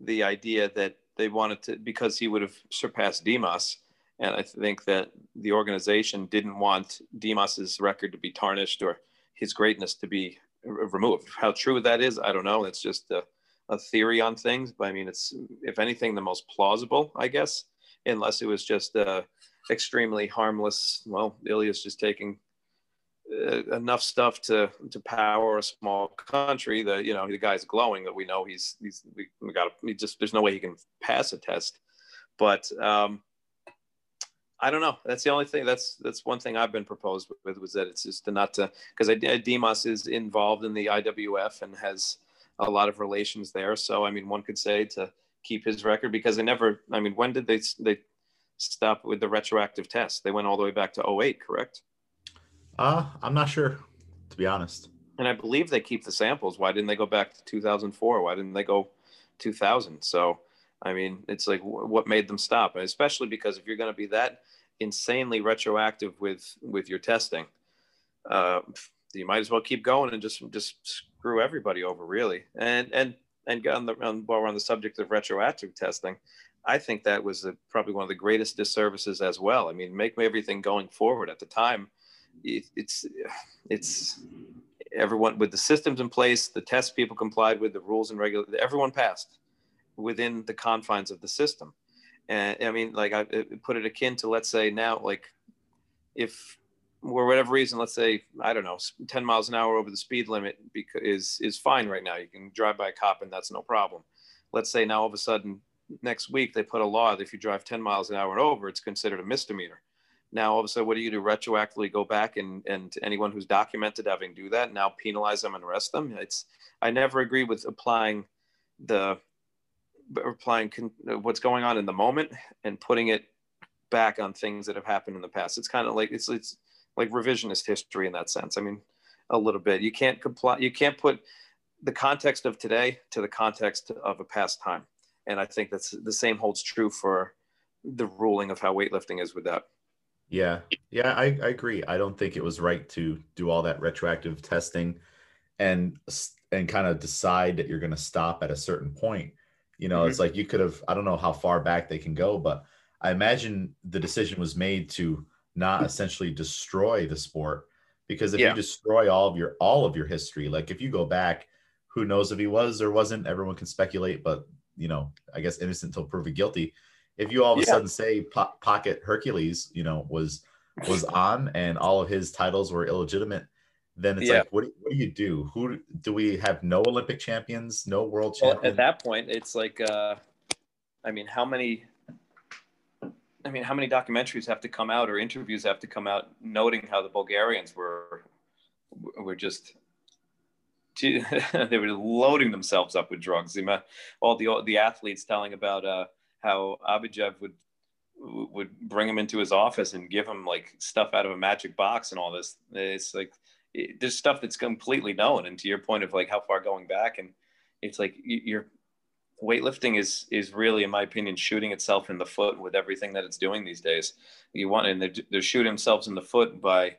the idea that they wanted to, because he would have surpassed Dimas. And I think that the organization didn't want Dimas's record to be tarnished or his greatness to be removed. How true that is, I don't know. It's just a, a theory on things. But I mean, it's, if anything, the most plausible, I guess, unless it was just uh, extremely harmless. Well, Ilya's just taking enough stuff to to power a small country that, you know, the guy's glowing, that we know he's he's we, we got to just there's no way he can pass a test. But um I don't know, that's the only thing, that's that's one thing I've been proposed with, was that it's just to not to, because I, I, Dimas is involved in the I W F and has a lot of relations there, so I mean one could say to keep his record, because they never, I mean, when did they they stop with the retroactive test? They went all the way back to oh eight, correct? Uh, I'm not sure, to be honest. And I believe they keep the samples. Why didn't they go back to two thousand four? Why didn't they go two thousand? So, I mean, it's like, what made them stop? And especially because if you're going to be that insanely retroactive with, with your testing, uh, you might as well keep going and just, just screw everybody over, really. And, and, and on the, on, while we're on the subject of retroactive testing, I think that was the, probably one of the greatest disservices as well. I mean, make everything going forward at the time. It's it's everyone with the systems in place, the tests people complied with, the rules and regulations, everyone passed within the confines of the system. And I mean, like I put it akin to, let's say now, like if for whatever reason, let's say, I don't know, ten miles an hour over the speed limit because is, is fine right now. You can drive by a cop and that's no problem. Let's say now all of a sudden next week, they put a law that if you drive ten miles an hour and over, it's considered a misdemeanor. Now, all of a sudden, what do you do? Retroactively go back and, and anyone who's documented having do that, now penalize them and arrest them. It's, I never agree with applying the, applying con, what's going on in the moment and putting it back on things that have happened in the past. It's kind of like, it's, it's like revisionist history in that sense. I mean, a little bit, you can't comply. You can't put the context of today to the context of a past time. And I think that's the same holds true for the ruling of how weightlifting is with that. Yeah. Yeah, I, I agree. I don't think it was right to do all that retroactive testing and, and kind of decide that you're going to stop at a certain point. You know, mm-hmm. It's like you could have, I don't know how far back they can go, but I imagine the decision was made to not essentially destroy the sport, because if yeah. you destroy all of your, all of your history, like if you go back, who knows if he was or wasn't, everyone can speculate, but you know, I guess innocent until proven guilty. If you all of a yeah. sudden say po- pocket Hercules, you know, was, was on and all of his titles were illegitimate, then it's yeah. like, what do, what do you do? Who do we have? No Olympic champions, no world champions. Well, at that point, it's like, uh, I mean, how many, I mean, how many documentaries have to come out or interviews have to come out noting how the Bulgarians were, were just, they were loading themselves up with drugs. All the, all the athletes telling about, uh, how Abhijev would would bring him into his office and give him like stuff out of a magic box and all this. It's like, it, there's stuff that's completely known. And to your point of like how far going back, and it's like your weightlifting is, is really, in my opinion, shooting itself in the foot with everything that it's doing these days. You want, and they're, they're shooting themselves in the foot by,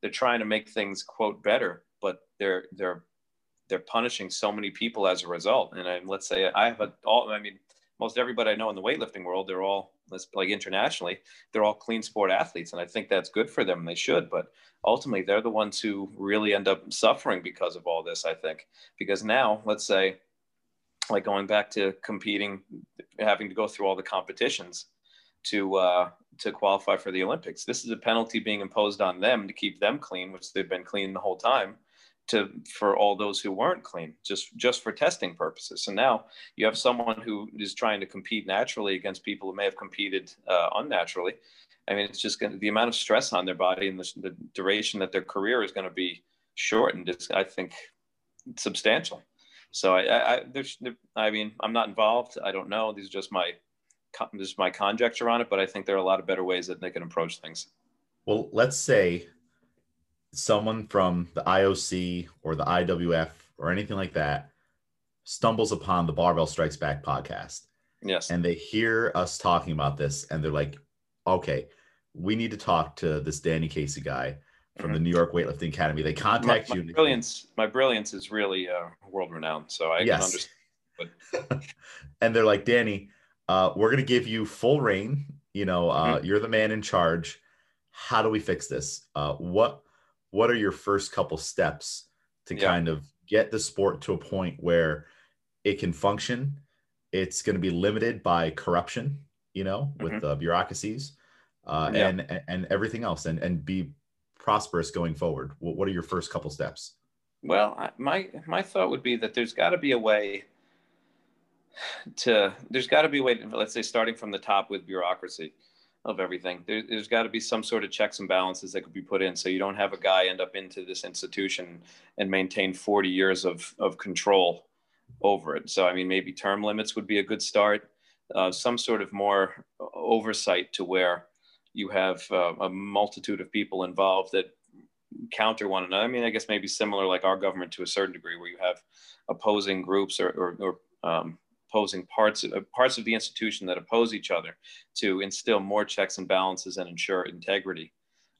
they're trying to make things quote better, but they're, they're, they're punishing so many people as a result. And I, let's say I have a, all, I mean, most everybody I know in the weightlifting world, they're all, let's like internationally, they're all clean sport athletes. And I think that's good for them. They should, but ultimately they're the ones who really end up suffering because of all this, I think, because now let's say like going back to competing, having to go through all the competitions to, uh, to qualify for the Olympics. This is a penalty being imposed on them to keep them clean, which they've been clean the whole time, to, for all those who weren't clean, just, just for testing purposes. So now you have someone who is trying to compete naturally against people who may have competed uh, unnaturally. I mean, it's just going to, the amount of stress on their body and the, the duration that their career is going to be shortened is, I think, substantial. So I, I, I, there's, I mean, I'm not involved. I don't know. These are just my, this is my conjecture on it, but I think there are a lot of better ways that they can approach things. Well, let's say someone from the I O C or the I W F or anything like that stumbles upon the Barbell Strikes Back podcast. Yes. And they hear us talking about this and they're like, okay, we need to talk to this Danny Casey guy from mm-hmm. the New York Weightlifting Academy. They contact my, my you. Brilliance, my brilliance is really uh, world renowned. So I yes. can understand. But... and they're like, Danny, uh, we're going to give you full reign. You know, uh, mm-hmm. you're the man in charge. How do we fix this? Uh, what, What are your first couple steps to yeah. kind of get the sport to a point where it can function? It's going to be limited by corruption, you know, mm-hmm. with the bureaucracies uh, yeah. and, and everything else, and, and be prosperous going forward. What are your first couple steps? Well, my, my thought would be that there's got to be a way to, there's got to be a way to, let's say, starting from the top with bureaucracy of everything. There, there's got to be some sort of checks and balances that could be put in, so you don't have a guy end up into this institution and maintain forty years of, of control over it. So, I mean, maybe term limits would be a good start, uh, some sort of more oversight to where you have uh, a multitude of people involved that counter one another. I mean, I guess maybe similar like our government to a certain degree, where you have opposing groups or, or, or um, opposing parts of, parts of the institution that oppose each other, to instill more checks and balances and ensure integrity.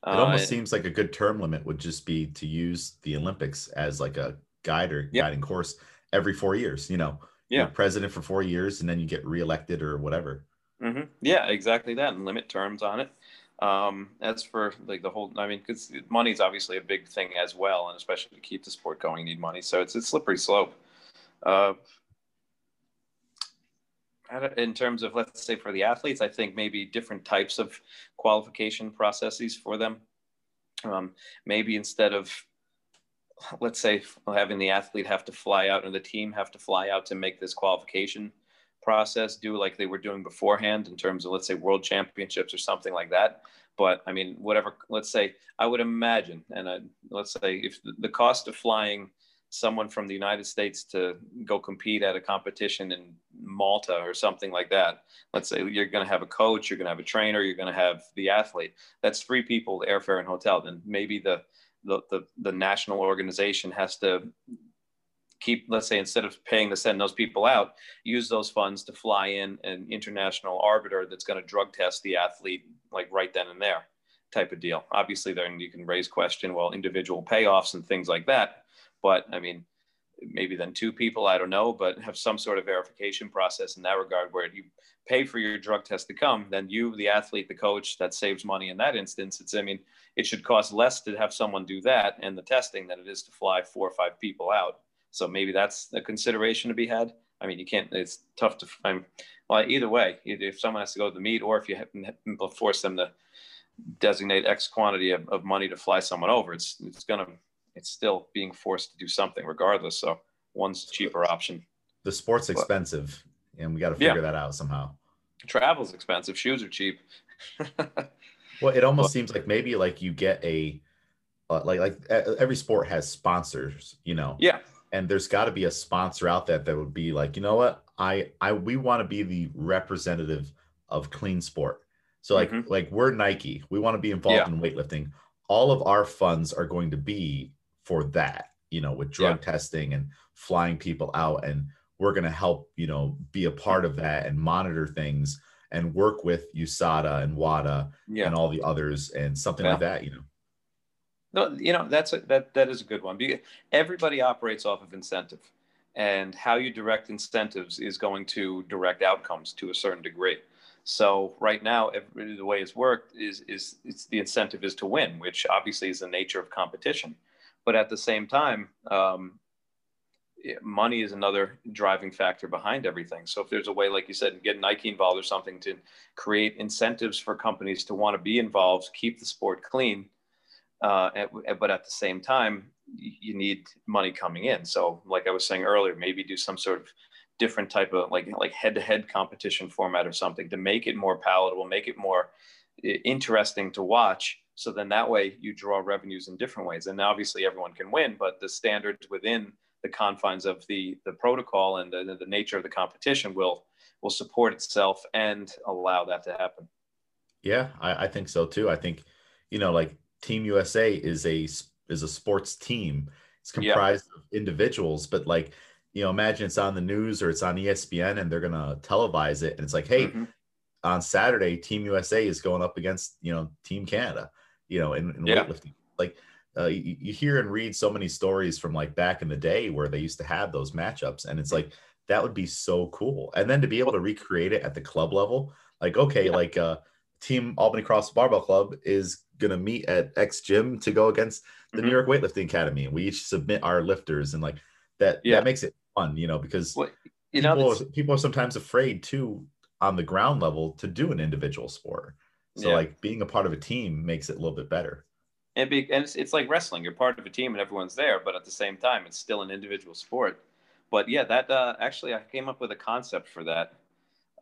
It almost uh, seems like a good term limit would just be to use the Olympics as like a guide or yeah. guiding course every four years, you know, yeah. you're president for four years and then you get reelected or whatever. Mm-hmm. Yeah, exactly that. And limit terms on it. Um, as for like the whole, I mean, because money's obviously a big thing as well, and especially to keep the sport going, you need money. So it's a slippery slope. Uh, in terms of, let's say for the athletes, I think maybe different types of qualification processes for them. Um, maybe instead of, let's say, having the athlete have to fly out, or the team have to fly out to make this qualification process, do like they were doing beforehand in terms of, let's say, world championships or something like that. But I mean, whatever, let's say, I would imagine, and I, let's say if the cost of flying someone from the United States to go compete at a competition in Malta or something like that, let's say you're going to have a coach, you're going to have a trainer, you're going to have the athlete. That's three people, airfare and hotel. Then maybe the, the, the, the national organization has to keep, let's say, instead of paying to send those people out, use those funds to fly in an international arbiter that's going to drug test the athlete, like right then and there type of deal. Obviously then you can raise question, well, individual payoffs and things like that. But I mean, maybe then two people, I don't know, but have some sort of verification process in that regard where you pay for your drug test to come, then you, the athlete, the coach, that saves money in that instance. It's, I mean, it should cost less to have someone do that and the testing than it is to fly four or five people out. So maybe that's a consideration to be had. I mean, you can't, it's tough to find, well, either way, if someone has to go to the meet or if you force them to designate X quantity of, of money to fly someone over, it's it's going to, it's still being forced to do something regardless. So one's a cheaper option. The sport's but, expensive and we got to figure yeah. that out somehow. Travel's expensive. Shoes are cheap. Well, it almost but, seems like maybe like you get a, uh, like, like every sport has sponsors, you know? Yeah. And there's got to be a sponsor out there that would be like, you know what? I, I, we want to be the representative of clean sport. So like, mm-hmm. like we're Nike, we want to be involved yeah. in weightlifting. All of our funds are going to be for that, you know, with drug yeah. testing and flying people out. And we're going to help, you know, be a part of that and monitor things and work with U S A D A and WADA yeah. and all the others and something yeah. like that, you know. No, you know, that's a, that, that is a good one. Everybody operates off of incentive, and how you direct incentives is going to direct outcomes to a certain degree. So right now, every, the way it's worked is, is it's the incentive is to win, which obviously is the nature of competition. But at the same time, um, money is another driving factor behind everything. So if there's a way, like you said, get Nike involved or something to create incentives for companies to want to be involved, keep the sport clean. Uh, but at the same time, you need money coming in. So like I was saying earlier, maybe do some sort of different type of like like head-to-head competition format or something to make it more palatable, make it more interesting to watch. So then that way you draw revenues in different ways. And obviously everyone can win, but the standards within the confines of the, the protocol and the, the nature of the competition will, will support itself and allow that to happen. Yeah, I, I think so too. I think, you know, like Team U S A is a, is a sports team. It's comprised yeah. of individuals, but like, you know, imagine it's on the news or it's on E S P N and they're going to televise it. And it's like, hey, mm-hmm. on Saturday, Team U S A is going up against, you know, Team Canada, you know, in, in yeah. weightlifting. Like uh, you, you hear and read so many stories from like back in the day where they used to have those matchups. And it's like, that would be so cool. And then to be able to recreate it at the club level, like, okay, yeah. like uh, Team Albany Cross Barbell Club is going to meet at X gym to go against the mm-hmm. New York Weightlifting Academy. And we each submit our lifters and like that, yeah. that makes it fun, you know, because well, you people, know, are, people are sometimes afraid too on the ground level to do an individual sport. So yeah. like being a part of a team makes it a little bit better. And, be, and it's, it's like wrestling, you're part of a team and everyone's there, but at the same time, it's still an individual sport. But yeah, that uh, actually I came up with a concept for that.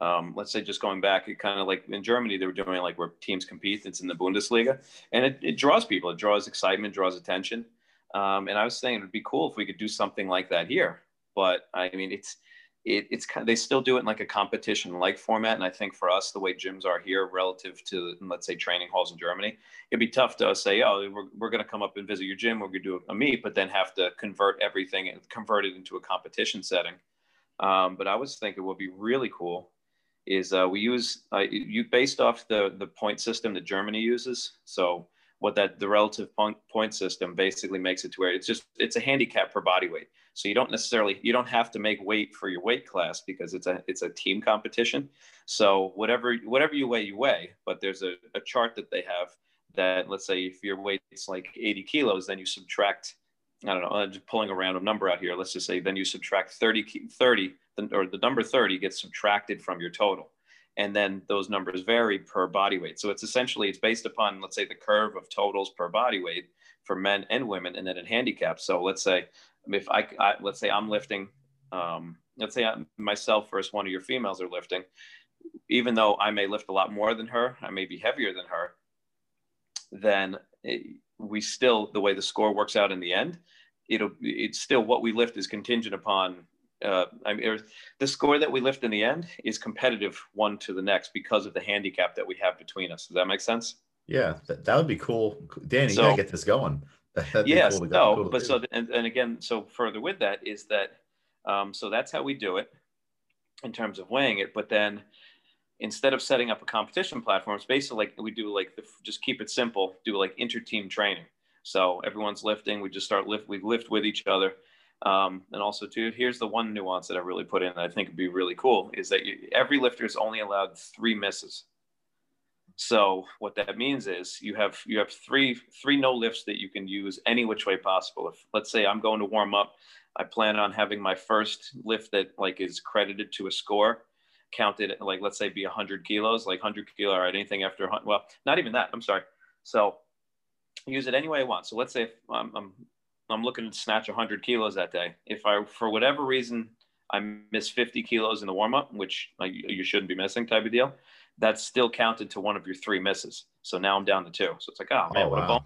Um, let's say just going back, it kind of like in Germany, they were doing like where teams compete, it's in the Bundesliga, and it, it draws people, it draws excitement, draws attention. Um, and I was saying it would be cool if we could do something like that here. But I mean, it's, It, it's kind of, they still do it in like a competition like format. And I think for us, the way gyms are here relative to, let's say, training halls in Germany, it'd be tough to say, oh, we're, we're going to come up and visit your gym. We're going to do a meet, but then have to convert everything and convert it into a competition setting. Um, but I was thinking what would be really cool is uh, we use, uh, you based off the, the point system that Germany uses. So what that the relative point system basically makes it to where it's just, it's a handicap for body weight. So you don't necessarily, you don't have to make weight for your weight class because it's a, it's a team competition. So whatever, whatever you weigh, you weigh, but there's a, a chart that they have that, let's say if your weight is like eighty kilos, then you subtract, I don't know, I'm just pulling a random number out here. Let's just say, then you subtract thirty, thirty, or the number thirty gets subtracted from your total. And then those numbers vary per body weight. So it's essentially, it's based upon, let's say, the curve of totals per body weight for men and women, and then in handicap. So let's say if I, I let's say I'm lifting, um, let's say I, myself versus one of your females are lifting, even though I may lift a lot more than her, I may be heavier than her, then it, we still, the way the score works out in the end, it'll, it's still what we lift is contingent upon Uh, I mean, the score that we lift in the end is competitive one to the next because of the handicap that we have between us. Does that make sense? Yeah, that, that would be cool. Danny, so, you gotta get this going. That'd yes, be cool to no, cool but do. so, and, and again, so further with that is that, um, so that's how we do it in terms of weighing it. But then instead of setting up a competition platform, it's basically like we do like, the, just keep it simple, do like inter-team training. So everyone's lifting, we just start lift, we lift with each other. Um, and also too, here's the one nuance that I really put in that I think would be really cool is that you, every lifter is only allowed three misses. So what that means is you have, you have three, three no lifts that you can use any which way possible. If let's say I'm going to warm up, I plan on having my first lift that like is credited to a score counted, like, let's say be a hundred kilos, like hundred kilo, all right, anything after, well, not even that, I'm sorry. So use it any way I want. So let's say if I'm, I'm I'm looking to snatch one hundred kilos that day. If I, for whatever reason, I miss fifty kilos in the warm-up, which like, you shouldn't be missing type of deal, that's still counted to one of your three misses. So now I'm down to two. So it's like, oh, man, oh, what wow. a bump.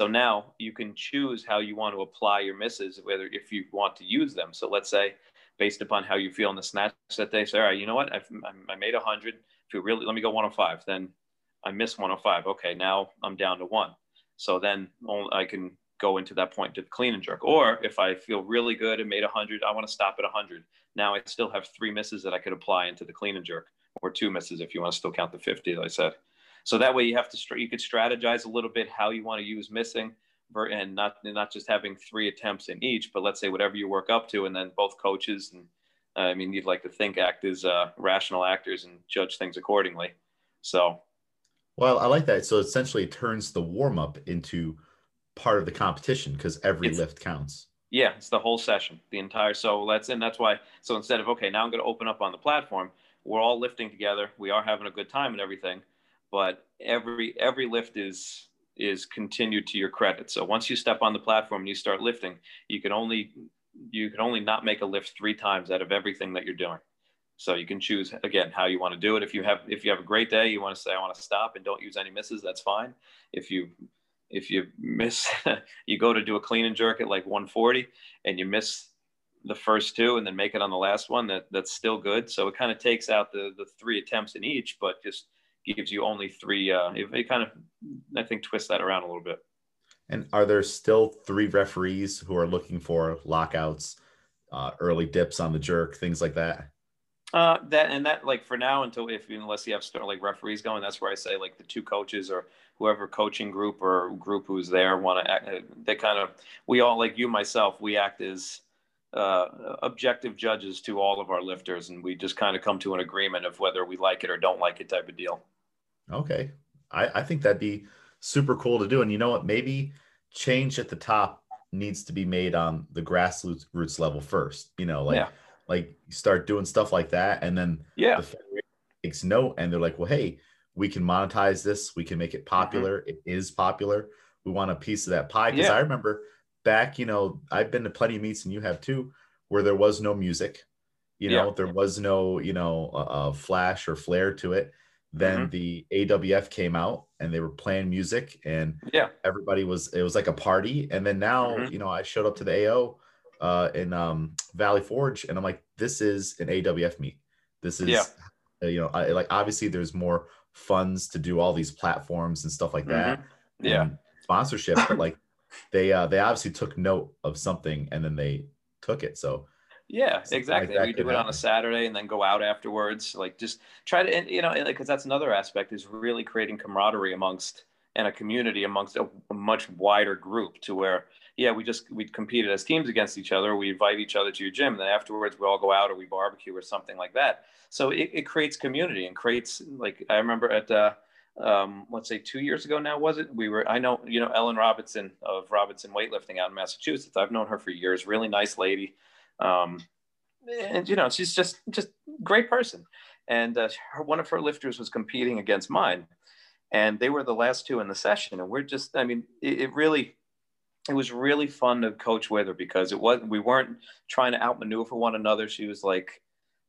So now you can choose how you want to apply your misses, whether if you want to use them. So let's say, based upon how you feel in the snatch that day, say, all right, you know what? I've, I made one hundred. If you really, let me go one oh five. Then I miss one oh five. Okay, now I'm down to one. So then I can go into that point to clean and jerk. Or if I feel really good and made one hundred, I want to stop at one hundred. Now I still have three misses that I could apply into the clean and jerk, or two misses if you want to still count the fifty, as I said. So that way you have to, you could strategize a little bit how you want to use missing and not, not just having three attempts in each, but let's say whatever you work up to, and then both coaches and uh, I mean, you'd like to think act as uh, rational actors and judge things accordingly. So. Well, I like that. So essentially it turns the warm up into part of the competition because every it's, lift counts. Yeah, it's the whole session, the entire. So that's and that's why. So instead of okay, now I'm going to open up on the platform. We're all lifting together. We are having a good time and everything, but every every lift is is continued to your credit. So once you step on the platform and you start lifting, you can only you can only not make a lift three times out of everything that you're doing. So you can choose again how you want to do it. If you have if you have a great day, you want to say I want to stop and don't use any misses. That's fine. If you If you miss, you go to do a clean and jerk at like one forty and you miss the first two and then make it on the last one, that, that's still good. So it kind of takes out the, the three attempts in each, but just gives you only three. Uh, it, it kind of, I think, twists that around a little bit. And are there still three referees who are looking for lockouts, uh, early dips on the jerk, things like that? Uh, that and that, like for now, until if unless you have start, like referees going, that's where I say like the two coaches or whoever coaching group or group who's there want to act. They kind of we all like you myself. We act as uh, objective judges to all of our lifters, and we just kind of come to an agreement of whether we like it or don't like it type of deal. Okay, I, I think that'd be super cool to do. And you know what? Maybe change at the top needs to be made on the grassroots level first. You know, like. Yeah. Like you start doing stuff like that, and then yeah, the federation takes note, and they're like, "Well, hey, we can monetize this. We can make it popular. Mm-hmm. It is popular. We want a piece of that pie." Because yeah. I remember back, you know, I've been to plenty of meets, and you have too, where there was no music. You yeah. know, there was no, you know, uh, flash or flare to it. Then mm-hmm. the A W F came out, and they were playing music, and yeah, everybody was. It was like a party. And then now, mm-hmm. you know, I showed up to the A O. Uh, in um, Valley Forge, and I'm like, this is an A W F meet. This is, yeah. you know, I, like obviously there's more funds to do all these platforms and stuff like that. Mm-hmm. Yeah, sponsorship, but like they uh, they obviously took note of something and then they took it. So yeah, exactly. Like we do it happen. on a Saturday and then go out afterwards. Like just try to, and, you know, because that's another aspect is really creating camaraderie amongst and a community amongst a, a much wider group, to where, yeah, we just, we competed as teams against each other. We invite each other to your gym. Then afterwards we all go out or we barbecue or something like that. So it, it creates community and creates, like, I remember at, uh, um, let's say two years ago now, was it? We were, I know, you know, Ellen Robinson of Robinson Weightlifting out in Massachusetts. I've known her for years, really nice lady. Um, and you know, she's just, just great person. And uh, her, one of her lifters was competing against mine, and they were the last two in the session. And we're just, I mean, it, it really, it was really fun to coach with her, because it wasn't, we weren't trying to outmaneuver one another. She was like,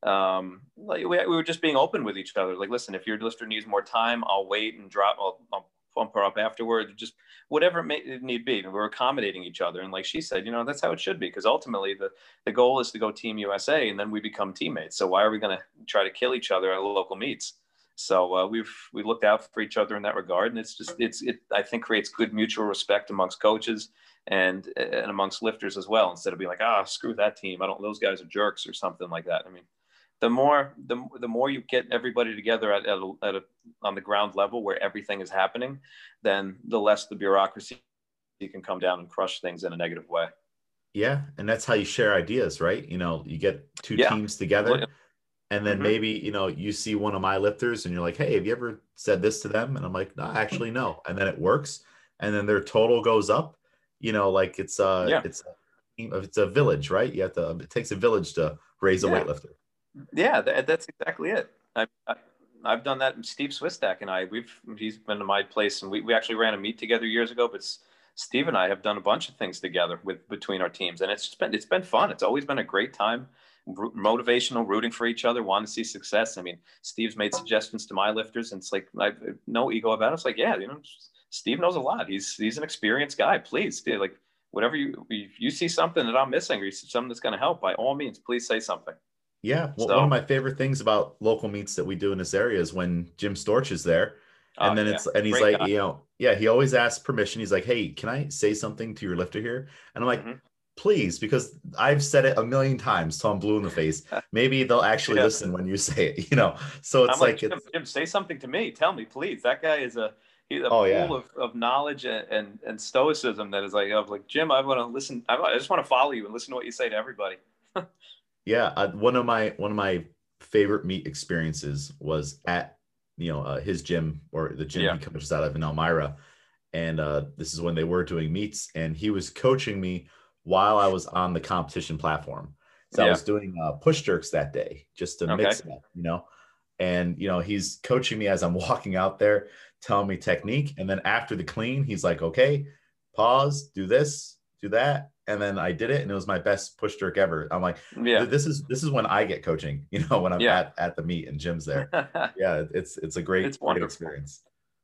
um, like we, we were just being open with each other. Like, listen, if your lister needs more time, I'll wait and drop, I'll, I'll bump her up afterward, just whatever it, may, it need be. And we're accommodating each other. And like she said, you know, that's how it should be, because ultimately the, the goal is to go Team U S A, and then we become teammates. So why are we going to try to kill each other at local meets? So uh, we've, we looked out for each other in that regard. And it's just, it's, it, I think, creates good mutual respect amongst coaches and, and amongst lifters as well, instead of being like, ah, screw that team, I don't, those guys are jerks or something like that. I mean, the more, the, the more you get everybody together at, at, a, at a, on the ground level where everything is happening, then the less the bureaucracy you can come down and crush things in a negative way. Yeah. And that's how you share ideas, right? You know, you get two yeah. teams together. Well, and then mm-hmm. maybe, you know, you see one of my lifters and you're like, hey, have you ever said this to them? And I'm like, no, actually, no. And then it works. And then their total goes up, you know, like it's a, yeah. it's a, it's a village, right? You have to, it takes a village to raise a yeah. weightlifter. Yeah, that, that's exactly it. I, I, I've done that. Steve Swistak and I, we've, he's been to my place, and we, we actually ran a meet together years ago, but Steve and I have done a bunch of things together with, between our teams. And it's just been, it's been fun. It's always been a great time. Motivational, rooting for each other, want to see success. I mean, Steve's made suggestions to my lifters, and it's like, I've no ego about it. It's like, yeah, you know, Steve knows a lot. He's, he's an experienced guy. Please, dude, like, whatever you, if you see something that I'm missing, or you see something that's going to help, by all means, please say something. Yeah. Well, so, one of my favorite things about local meets that we do in this area is when Jim Storch is there, and uh, then it's, yeah. and he's Great like, guy. you know, yeah, he always asks permission. He's like, hey, can I say something to your lifter here? And I'm like, mm-hmm. please, because I've said it a million times, so I'm blue in the face. Maybe they'll actually yeah. listen when you say it, you know? So it's I'm like, like Jim, it's... Jim, say something to me. Tell me, please. That guy is a, he's a oh, pool yeah. of, of knowledge and, and, and stoicism that is like, I'm like, Jim, I want to listen. I just want to follow you and listen to what you say to everybody. yeah. Uh, one of my, one of my favorite meet experiences was at, you know, uh, his gym, or the gym yeah. he coaches out of in Elmira. And uh, this is when they were doing meets, and he was coaching me while I was on the competition platform. So yeah. I was doing uh, push jerks that day, just to okay. mix it up, you know? And, you know, he's coaching me as I'm walking out there, telling me technique. And then after the clean, he's like, okay, pause, do this, do that. And then I did it, and it was my best push jerk ever. I'm like, yeah. this is, this is when I get coaching, you know, when I'm yeah. at, at the meet and Jim's there. yeah. It's, it's a great, it's great experience.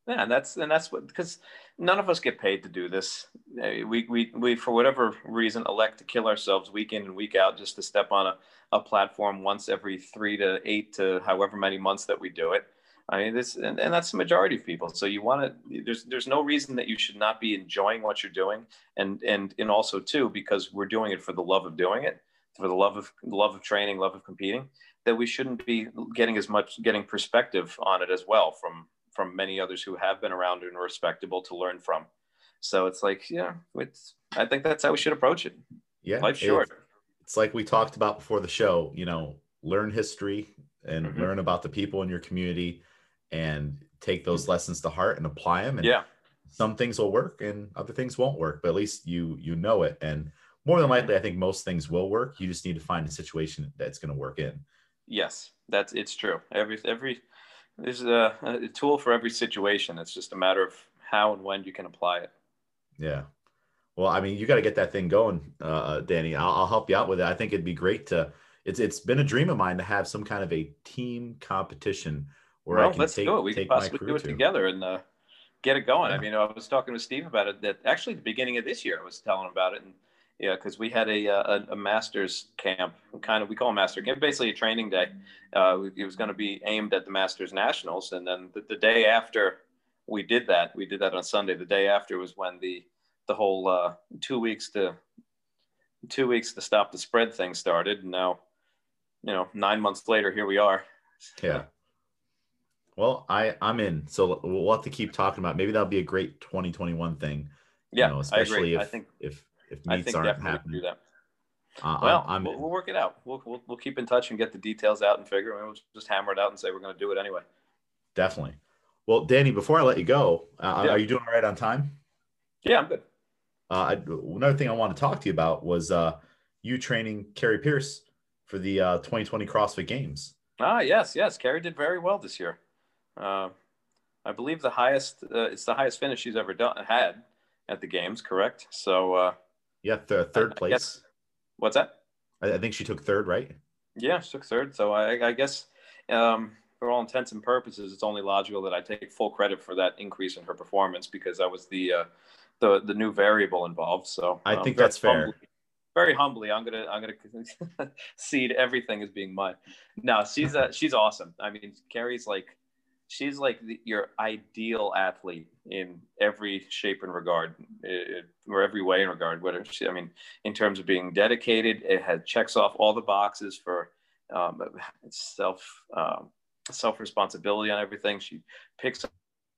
Yeah, and that's and that's what, because none of us get paid to do this. We we we for whatever reason elect to kill ourselves week in and week out just to step on a, a platform once every three to eight to however many months that we do it. I mean, this and, and that's the majority of people. So you want to there's there's no reason that you should not be enjoying what you're doing, and and and also too, because we're doing it for the love of doing it, for the love of love of training, love of competing, that we shouldn't be getting as much getting perspective on it as well from. from many others who have been around and are respectable to learn from. So it's like, yeah, it's, I think that's how we should approach it. Yeah. Life's short. It's like we talked about before the show, you know, learn history and mm-hmm. learn about the people in your community and take those mm-hmm. lessons to heart and apply them. And yeah. some things will work and other things won't work, but at least you, you know it. And more than likely, I think most things will work. You just need to find a situation that's going to work in. Yes, that's, it's true. Every, every, There's a, a tool for every situation. It's just a matter of how and when you can apply it. Yeah. Well, I mean, you got to get that thing going, uh, Danny. I'll, I'll help you out with it. I think it'd be great to, it's, it's been a dream of mine to have some kind of a team competition where well, I can let's take, do it. We take can possibly do it to. together and uh, get it going. Yeah. I mean, I was talking with Steve about it that actually at the beginning of this year, I was telling him about it. And yeah, because we had a, a a master's camp, kind of, we call master camp, basically a training day. Uh, it was going to be aimed at the Masters Nationals. And then the, the day after we did that, we did that on Sunday. The day after was when the the whole uh, two weeks to two weeks to stop the spread thing started. And now, you know, nine months later, here we are. Yeah. Well, I, I'm in. So we'll have to keep talking about it. Maybe that'll be a great twenty twenty-one thing. Yeah, you know, especially I agree. If, I think, if if meets I think aren't happening. We uh, well, I'm we'll, we'll work it out. We'll, we'll we'll keep in touch and get the details out and figure. I mean, we'll just hammer it out and say we're going to do it anyway. Definitely. Well, Danny, before I let you go, uh, yeah. are you doing all right on time? Yeah, I'm good. Uh, I, another thing I want to talk to you about was uh, you training Kari Pearce for the uh, twenty twenty CrossFit Games. Ah, yes, yes. Kari did very well this year. Uh, I believe the highest, uh, it's the highest finish she's ever done had at the Games, correct? So, uh, yeah, th- third place. Guess, what's that? I, I think she took third, right? Yeah, she took third. So I, I guess um, for all intents and purposes, it's only logical that I take full credit for that increase in her performance because I was the uh, the the new variable involved. So I um, think that's fair. Humbly, very humbly, I'm gonna I'm gonna cede everything as being mine. No, she's uh, she's awesome. I mean, Kari's like. She's like the, your ideal athlete in every shape and regard, it, or every way in regard. Whether she, I mean, in terms of being dedicated, it has checks off all the boxes for um, self um, self responsibility on everything. She picks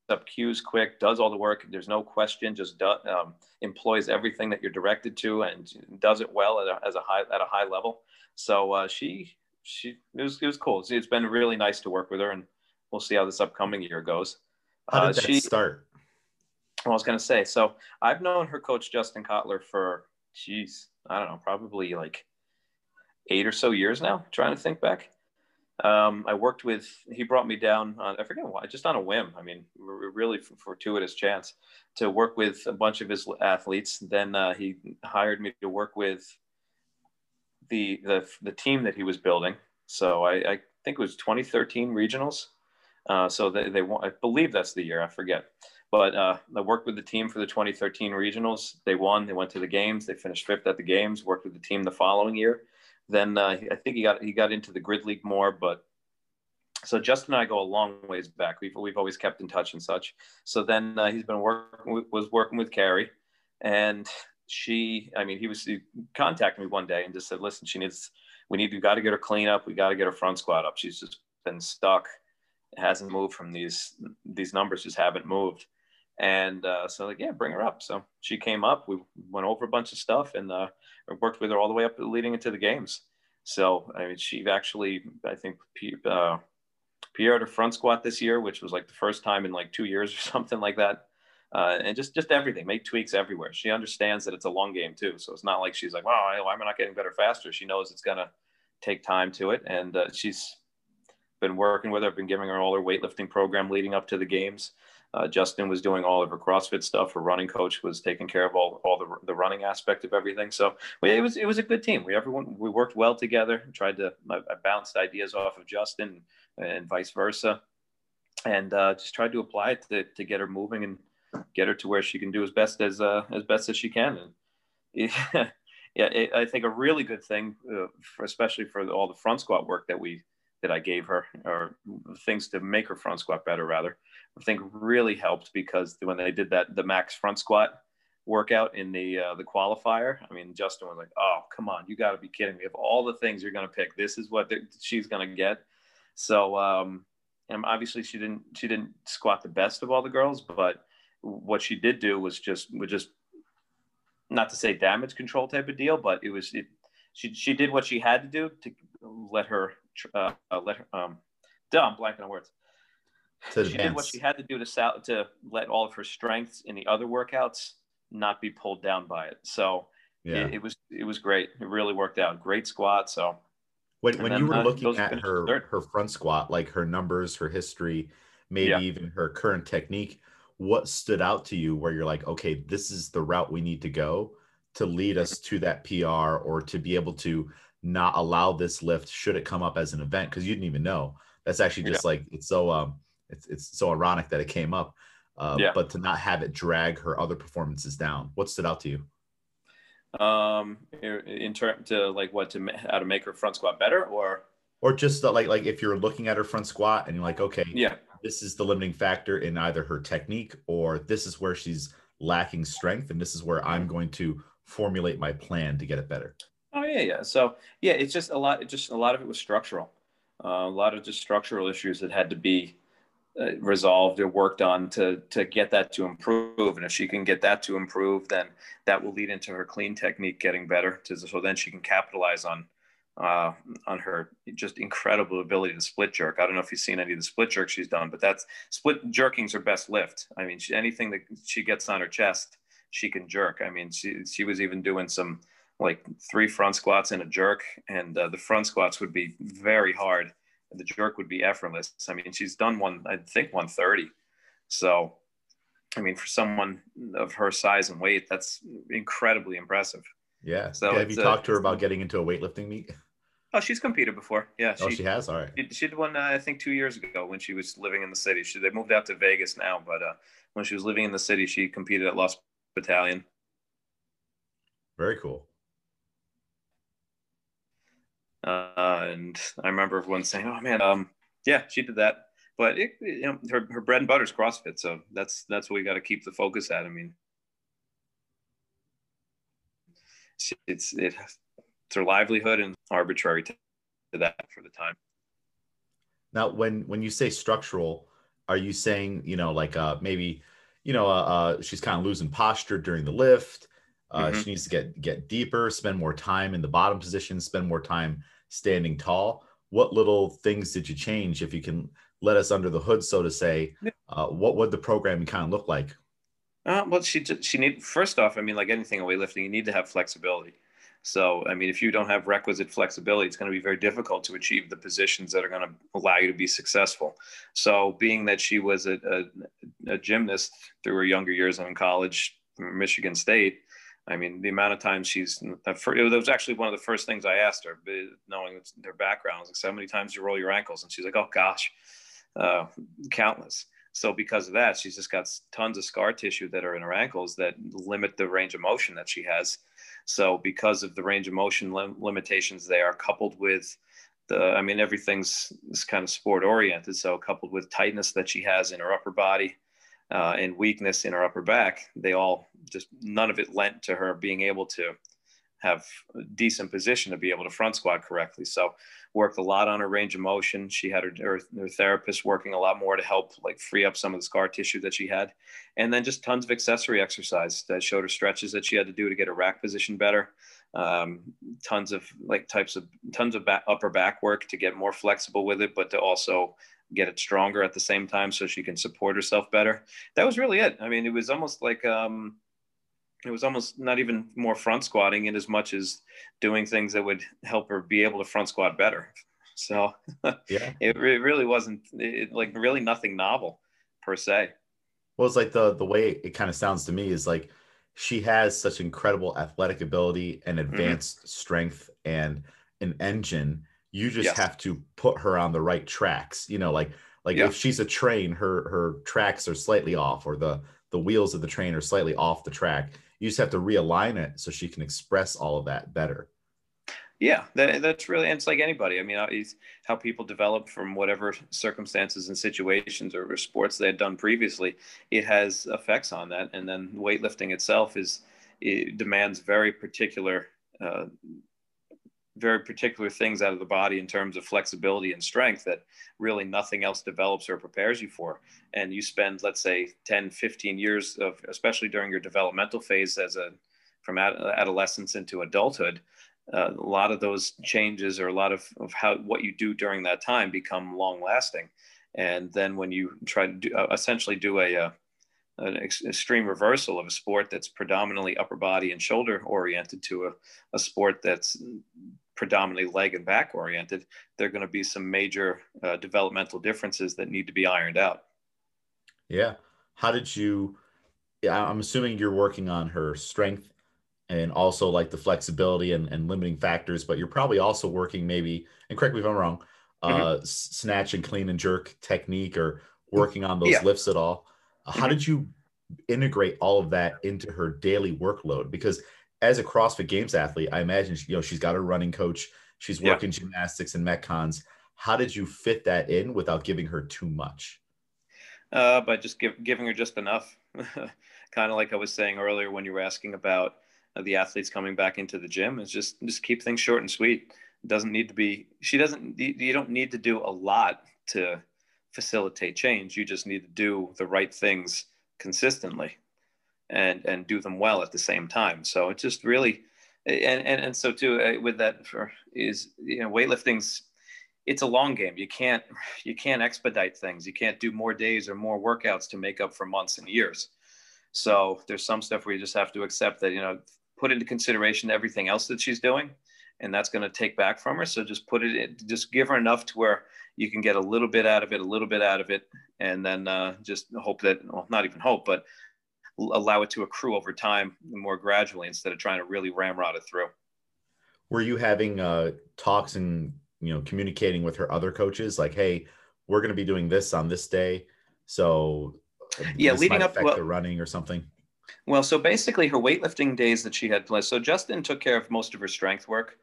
up cues quick, does all the work. There's no question. Just do, um, employs everything that you're directed to, and does it well at a, as a high at a high level. So uh, she she it was it was cool. It's been really nice to work with her and. We'll see how this upcoming year goes. How did uh, that she, start? Well, I was going to say, so I've known her coach, Justin Kotler, for, geez, I don't know, probably like eight or so years now, trying to think back. Um, I worked with, he brought me down on, I forget why, just on a whim. I mean, really fortuitous chance to work with a bunch of his athletes. Then uh, he hired me to work with the, the, the team that he was building. So I, I think it was twenty thirteen regionals. Uh, so they, they won, I believe that's the year, I forget. But uh, I worked with the team for the twenty thirteen regionals. They won, they went to the Games, they finished fifth at the Games, worked with the team the following year. Then uh, I think he got he got into the grid league more, but so Justin and I go a long ways back. We've, we've always kept in touch and such. So then uh, he's been working, was working with Kari and she, I mean, he was, he contacted me one day and just said, listen, she needs, we need, we got to get her clean up. We got to get her front squat up. She's just been stuck. It hasn't moved from these, these numbers just haven't moved. And uh, so like, yeah, bring her up. So she came up, we went over a bunch of stuff and uh, worked with her all the way up leading into the Games. So, I mean, she actually, I think uh, P R'd her front squat this year, which was like the first time in like two years or something like that. Uh, and just, just everything, make tweaks everywhere. She understands that it's a long game too. So it's not like she's like, wow, why am I not getting better faster? She knows it's going to take time to it. And uh, she's, been working with her, I've been giving her all her weightlifting program leading up to the Games. Uh, Justin was doing all of her CrossFit stuff. Her running coach was taking care of all, all the, the running aspect of everything. So we, it was it was a good team. We everyone we worked well together. Tried to I, I bounced ideas off of Justin and vice versa, and uh, just tried to apply it to, to get her moving and get her to where she can do as best as uh, as best as she can. And yeah, yeah it, I think a really good thing, uh, for, especially for all the front squat work that we. that I gave her, or things to make her front squat better rather, I think really helped because when they did that, the max front squat workout in the, uh, the qualifier, I mean, Justin was like, oh, come on, you gotta be kidding me. Of all the things you're gonna pick, this is what she's gonna get. So, um, and obviously she didn't, she didn't squat the best of all the girls, but what she did do was just, was just not to say damage control type of deal, but it was, it, she, she did what she had to do to let her, Uh, uh, let her, um, dumb, blanking on words. She did what she had to do to sal- to let all of her strengths in the other workouts not be pulled down by it. So yeah. it, it was it was great. It really worked out. Great squat. So when and when then, you were uh, looking at her dirt. her front squat, like her numbers, her history, maybe yeah. even her current technique, what stood out to you where you're like, okay, this is the route we need to go to lead us to that P R or to be able to not allow this lift should it come up as an event? Because you didn't even know. That's actually just yeah. like it's so um it's it's so ironic that it came up, uh, yeah. but to not have it drag her other performances down. What stood out to you? Um, in terms to like what to how to make her front squat better, or or just the, like like if you're looking at her front squat and you're like, okay, yeah, this is the limiting factor in either her technique or this is where she's lacking strength, and this is where I'm going to formulate my plan to get it better. Oh yeah, yeah. So yeah, it's just a lot. Just a lot of it was structural. Uh, a lot of just structural issues that had to be uh, resolved or worked on to, to get that to improve. And if she can get that to improve, then that will lead into her clean technique getting better. So then she can capitalize on, uh, on her just incredible ability to split jerk. I don't know if you've seen any of the split jerks she's done, but that's split jerking's her best lift. I mean, she, anything that she gets on her chest, she can jerk. I mean, she, she was even doing some like three front squats and a jerk, and uh, the front squats would be very hard. The jerk would be effortless. I mean, she's done one, I think one thirty. So, I mean, for someone of her size and weight, that's incredibly impressive. Yeah. So yeah, have you talked uh, to her about getting into a weightlifting meet? Oh, she's competed before. Yeah. Oh, she, she has. All right. She, she did one, uh, I think two years ago when she was living in the city. She, they moved out to Vegas now, but uh, when she was living in the city, she competed at Lost Battalion. Very cool. Uh, and I remember everyone saying, "Oh man, um, yeah, she did that." But it, you know, her her bread and butter is CrossFit, so that's that's what we got to keep the focus at. I mean, it's it, it's her livelihood, and arbitrary to that for the time. Now, when when you say structural, are you saying you know like uh, maybe you know uh, uh, she's kind of losing posture during the lift? Uh, mm-hmm. She needs to get, get deeper, spend more time in the bottom position, spend more time standing tall. What little things did you change? If you can let us under the hood, so to say, uh, what would the programming kind of look like? Uh, well, she, she need, first off, I mean, like anything in weightlifting, you need to have flexibility. So, I mean, if you don't have requisite flexibility, it's going to be very difficult to achieve the positions that are going to allow you to be successful. So being that she was a, a, a gymnast through her younger years in college, Michigan State, I mean, the amount of times she's, that was actually one of the first things I asked her, knowing their background, was like, so many times you roll your ankles? And she's like, oh gosh, uh, countless. So because of that, she's just got tons of scar tissue that are in her ankles that limit the range of motion that she has. So because of the range of motion lim limitations, they are coupled with the, I mean, everything's kind of sport oriented. So coupled with tightness that she has in her upper body, Uh, and weakness in her upper back, they all just, none of it lent to her being able to have a decent position to be able to front squat correctly. So worked a lot on her range of motion. She had her, her, her therapist working a lot more to help like free up some of the scar tissue that she had. And then just tons of accessory exercise that showed her stretches that she had to do to get her rack position better. Um, tons of like types of, tons of back, upper back work to get more flexible with it, but to also get it stronger at the same time so she can support herself better. That was really it. I mean, it was almost like, um, it was almost not even more front squatting in as much as doing things that would help her be able to front squat better. So yeah. it, it really wasn't it, like really nothing novel per se. Well, it's like the, the way it kind of sounds to me is like, she has such incredible athletic ability and advanced mm-hmm. strength and an engine. You just yes. have to put her on the right tracks, you know, like, like yeah. if she's a train, her, her tracks are slightly off, or the, the wheels of the train are slightly off the track. You just have to realign it so she can express all of that better. Yeah, that, that's really, and it's like anybody. I mean, it's how people develop from whatever circumstances and situations or, or sports they had done previously, it has effects on that. And then weightlifting itself is, it demands very particular, uh, very particular things out of the body in terms of flexibility and strength that really nothing else develops or prepares you for. And you spend, let's say ten, fifteen years of, especially during your developmental phase as a, from ad adolescence into adulthood, uh, a lot of those changes or a lot of, of how, what you do during that time become long lasting. And then when you try to do, uh, essentially do a, uh, an extreme reversal of a sport that's predominantly upper body and shoulder oriented to a, a sport that's predominantly leg and back oriented, there are going to be some major uh, developmental differences that need to be ironed out. Yeah. How did you, I'm assuming you're working on her strength and also like the flexibility and, and limiting factors, but you're probably also working maybe, and correct me if I'm wrong, uh, mm-hmm. snatch and clean and jerk technique or working on those yeah. lifts at all. How did you integrate all of that into her daily workload? Because as a CrossFit Games athlete, I imagine, you know, she's got her running coach, she's working yeah. gymnastics and metcons. How did you fit that in without giving her too much? Uh, by just give, giving her just enough. Kind of like I was saying earlier when you were asking about uh, the athletes coming back into the gym, is just, just keep things short and sweet. It doesn't need to be, she doesn't, you don't need to do a lot to facilitate change. You just need to do the right things consistently and, and do them well at the same time. So it just really, and, and, and so too, uh, with that for is, you know, weightlifting's, it's a long game. You can't, you can't expedite things. You can't do more days or more workouts to make up for months and years. So there's some stuff where you just have to accept that, you know, put into consideration everything else that she's doing, and that's going to take back from her. So just put it in, just give her enough to where you can get a little bit out of it, a little bit out of it. And then uh, just hope that, well, not even hope, but allow it to accrue over time more gradually instead of trying to really ramrod it through. Were you having uh, talks and, you know, communicating with her other coaches, like, hey, we're going to be doing this on this day. So yeah, leading up to running or something. Well, so basically her weightlifting days that she had planned. So Justin took care of most of her strength work.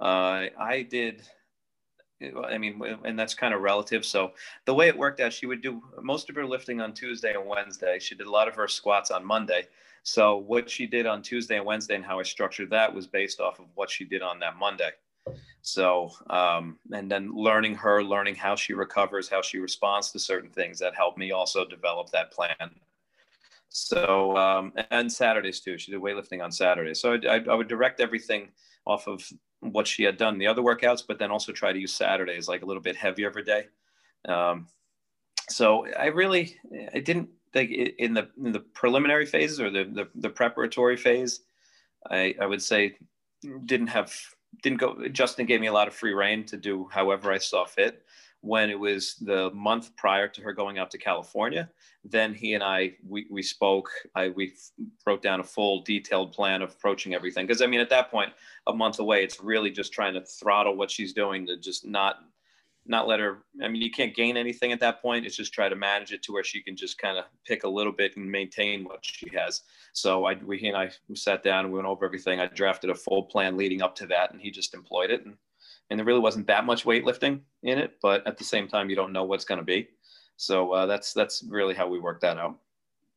Uh, I did, I mean, and that's kind of relative. So the way it worked out, she would do most of her lifting on Tuesday and Wednesday. She did a lot of her squats on Monday. So what she did on Tuesday and Wednesday and how I structured that was based off of what she did on that Monday. So, um, and then learning her, learning how she recovers, how she responds to certain things, that helped me also develop that plan. So, um, and Saturdays too, she did weightlifting on Saturdays. So I, I, I would direct everything off of what she had done, the other workouts, but then also try to use Saturdays like a little bit heavier every day. Um, so I really, I didn't think in the, in the preliminary phases or the, the, the preparatory phase, I, I would say didn't have, didn't go, Justin gave me a lot of free rein to do however I saw fit. When it was the month prior to her going out to California, then he and I, we, we spoke, I, we wrote down a full detailed plan of approaching everything. Because I mean, at that point, a month away, it's really just trying to throttle what she's doing to just not, not let her, I mean, you can't gain anything at that point. It's just try to manage it to where she can just kind of pick a little bit and maintain what she has. So I, we, he and I sat down and we went over everything. I drafted a full plan leading up to that and he just employed it. And And there really wasn't that much weightlifting in it, but at the same time, you don't know what's going to be. So uh, that's that's really how we worked that out.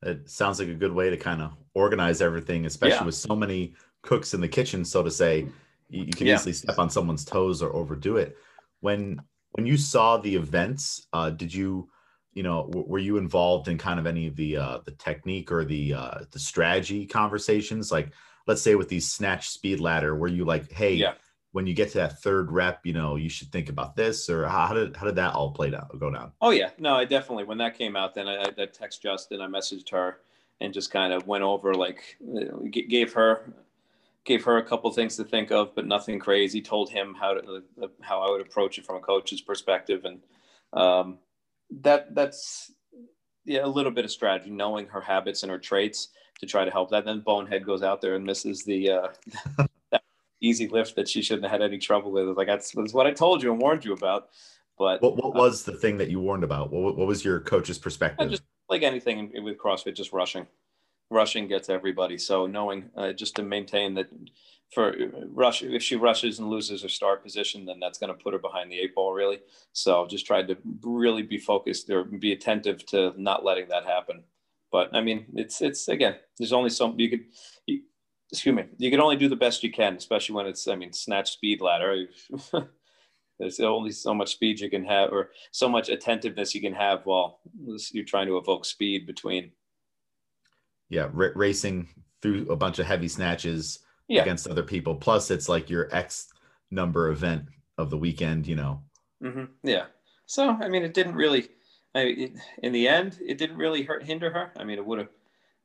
It sounds like a good way to kind of organize everything, especially yeah. with so many cooks in the kitchen, so to say. You, you can yeah. easily step on someone's toes or overdo it. When when you saw the events, uh, did you, you know, w were you involved in kind of any of the uh, the technique or the uh, the strategy conversations? Like, let's say with these snatch speed ladder, were you like, hey. Yeah. When you get to that third rep, you know, you should think about this, or how did, how did that all play out, go down? Oh yeah, no, I definitely, when that came out, then I, I text Justin, I messaged her and just kind of went over, like gave her, gave her a couple things to think of, but nothing crazy, told him how to, how I would approach it from a coach's perspective. And um, that that's yeah, a little bit of strategy, knowing her habits and her traits to try to help that. Then Bonehead goes out there and misses the, uh, easy lift that she shouldn't have had any trouble with. Like, that's, that's what I told you and warned you about. But what, what was uh, the thing that you warned about? What, what was your coach's perspective? Just like anything with CrossFit, just rushing. Rushing gets everybody. So knowing uh, just to maintain that for rush, if she rushes and loses her start position, then that's going to put her behind the eight ball, really. So just tried to really be focused or be attentive to not letting that happen. But I mean, it's, it's again, there's only so you could, you, excuse me, you can only do the best you can, especially when it's, I mean, snatch speed ladder. There's only so much speed you can have or so much attentiveness you can have while you're trying to evoke speed between. Yeah, r racing through a bunch of heavy snatches yeah. against other people. Plus, it's like your X number event of the weekend, you know. Mm-hmm. Yeah. So, I mean, it didn't really, I, it, in the end, it didn't really hurt, hinder her. I mean, it would have.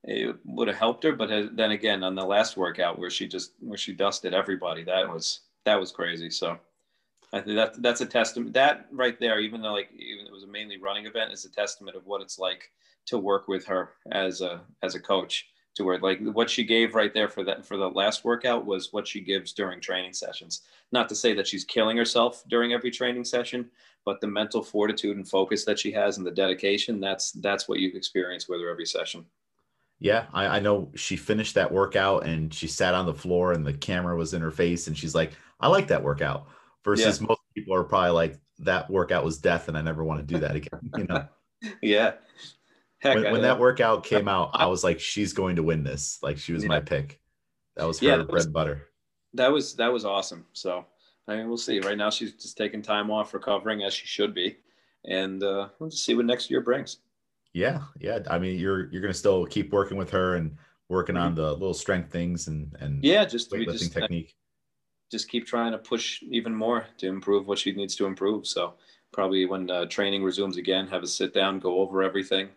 It would have helped her, but then again, on the last workout where she just where she dusted everybody, that was that was crazy. So I think that that's a testament. That right there, even though like even it was a mainly running event, is a testament of what it's like to work with her as a as a coach. To where like what she gave right there for that for the last workout was what she gives during training sessions. Not to say that she's killing herself during every training session, but the mental fortitude and focus that she has and the dedication, that's that's what you experience with her every session. Yeah, I, I know she finished that workout and she sat on the floor and the camera was in her face and she's like, I like that workout versus yeah. most people are probably like, that workout was death and I never want to do that again. You know? yeah. Heck, when I, when that workout came out, I was like, she's going to win this. Like she was yeah. my pick. That was her yeah, that bread was, and butter. That was, that was awesome. So I mean, we'll see. Right now she's just taking time off recovering as she should be. and uh, we'll just see what next year brings. Yeah. Yeah. I mean, you're, you're going to still keep working with her and working mm-hmm. on the little strength things and, and yeah, just weightlifting just, technique. Just keep trying to push even more to improve what she needs to improve. So probably when uh, training resumes again, have a sit down, go over everything,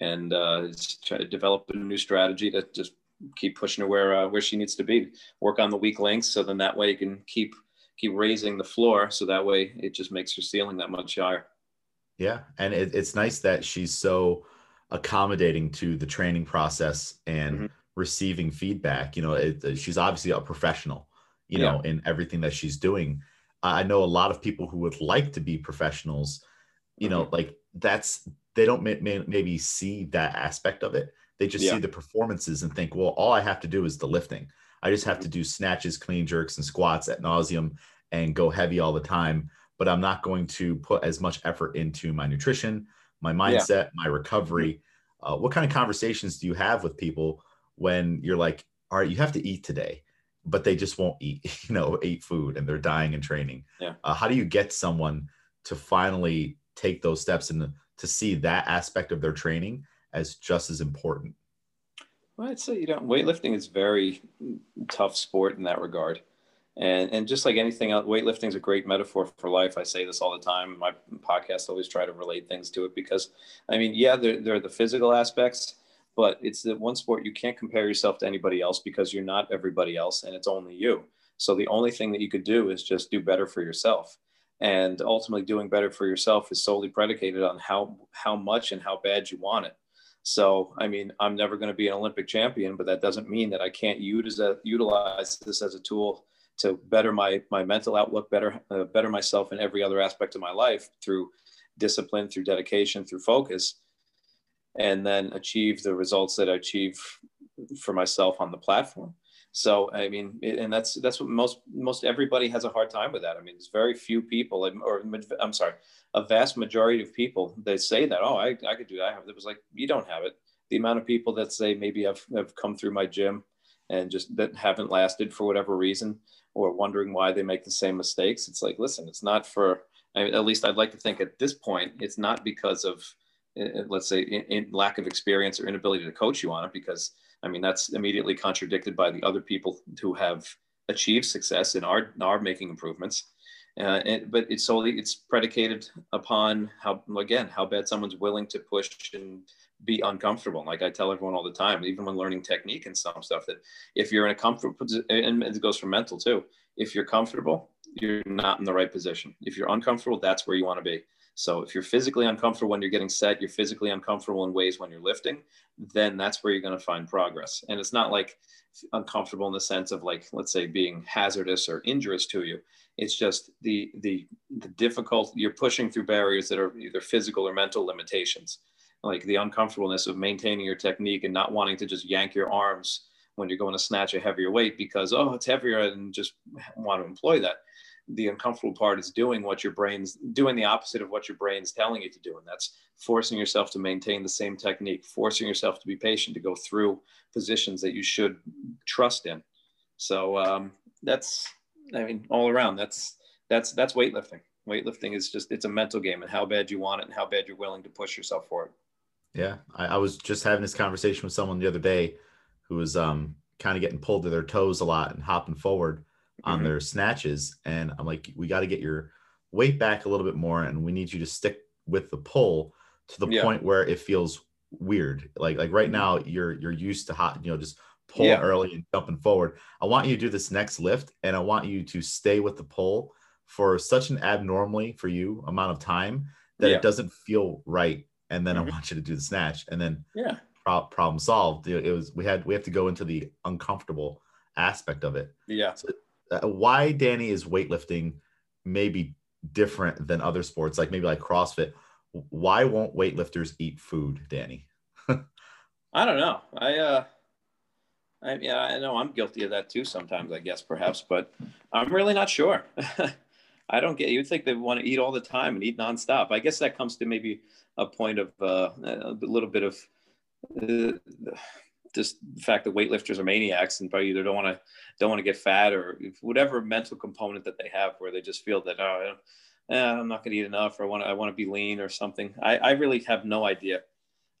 and uh, try to develop a new strategy to just keep pushing her where, uh, where she needs to be. Work on the weak links. So then that way you can keep, keep raising the floor. So that way it just makes her ceiling that much higher. Yeah. And it, it's nice that she's so accommodating to the training process and mm-hmm. receiving feedback. You know, it, she's obviously a professional, you yeah. know, in everything that she's doing. I know a lot of people who would like to be professionals, you mm-hmm. know, like that's, they don't may, may, maybe see that aspect of it. They just yeah. see the performances and think, well, all I have to do is the lifting. I just have mm-hmm. to do snatches, clean jerks, and squats ad nauseum and go heavy all the time. But I'm not going to put as much effort into my nutrition, my mindset, yeah. my recovery. Uh, what kind of conversations do you have with people when you're like, all right, you have to eat today, but they just won't eat, you know, eat food and they're dying in training. Yeah. Uh, how do you get someone to finally take those steps and to see that aspect of their training as just as important? Well, I'd say, you know, weightlifting is a very tough sport in that regard. And, and just like anything else, weightlifting is a great metaphor for life. I say this all the time. My podcast always try to relate things to it because, I mean, yeah, there, there are the physical aspects, but it's the one sport you can't compare yourself to anybody else because you're not everybody else and it's only you. So the only thing that you could do is just do better for yourself. And ultimately doing better for yourself is solely predicated on how, how much and how bad you want it. So, I mean, I'm never going to be an Olympic champion, but that doesn't mean that I can't use a, utilize this as a tool to better my, my mental outlook, better, uh, better myself in every other aspect of my life through discipline, through dedication, through focus, and then achieve the results that I achieve for myself on the platform. So, I mean, and that's, that's what most, most everybody has a hard time with that. I mean, there's very few people, or I'm sorry, a vast majority of people, they say that, oh, I, I could do that. I have it. It was like, you don't have it. The amount of people that say, maybe I've, I've come through my gym and just that haven't lasted for whatever reason, or wondering why they make the same mistakes. It's like, listen, it's not for, I mean, at least I'd like to think at this point, it's not because of, let's say, in, in lack of experience or inability to coach you on it, because I mean, that's immediately contradicted by the other people who have achieved success and are, are making improvements. Uh, and, but it's solely, it's predicated upon how, again, how bad someone's willing to push and be uncomfortable. Like I tell everyone all the time, even when learning technique and some stuff, that if you're in a comfortable, and it goes for mental too, if you're comfortable, you're not in the right position. If you're uncomfortable, that's where you want to be. So if you're physically uncomfortable when you're getting set, you're physically uncomfortable in ways when you're lifting, then that's where you're going to find progress. And it's not like uncomfortable in the sense of like, let's say being hazardous or injurious to you. It's just the, the, the difficult, you're pushing through barriers that are either physical or mental limitations, like the uncomfortableness of maintaining your technique and not wanting to just yank your arms when you're going to snatch a heavier weight because, oh, it's heavier and just want to employ that. The uncomfortable part is doing what your brain's doing, the opposite of what your brain's telling you to do. And that's forcing yourself to maintain the same technique, forcing yourself to be patient, to go through positions that you should trust in. So um, that's, I mean, all around that's, that's, that's weightlifting. Weightlifting is just, it's a mental game and how bad you want it and how bad you're willing to push yourself for it. Yeah. I, I was just having this conversation with someone the other day who was um, kind of getting pulled to their toes a lot and hopping forward on mm-hmm. their snatches. And I'm like, we got to get your weight back a little bit more. And we need you to stick with the pull to the yeah. point where it feels weird. Like, like right now you're, you're used to hot, you know, just pull yeah. early and jumping forward. I want you to do this next lift. And I want you to stay with the pull for such an abnormally for you amount of time that yeah. it doesn't feel right. And then mm-hmm. I want you to do the snatch and then yeah. pro- problem solved. It, it was, we had, we have to go into the uncomfortable aspect of it. Yeah. So, Uh, why, Danny, is weightlifting maybe different than other sports, like maybe like CrossFit? Why won't weightlifters eat food, Danny? I don't know. I, uh, I, yeah, I know I'm guilty of that too sometimes, I guess, perhaps, but I'm really not sure. I don't get, you'd think they want to eat all the time and eat nonstop. I guess that comes to maybe a point of uh, a little bit of uh, just the fact that weightlifters are maniacs and probably either don't want to, don't want to get fat or whatever mental component that they have where they just feel that, oh, eh, I'm not going to eat enough, or I want to, I want to be lean or something. I, I really have no idea.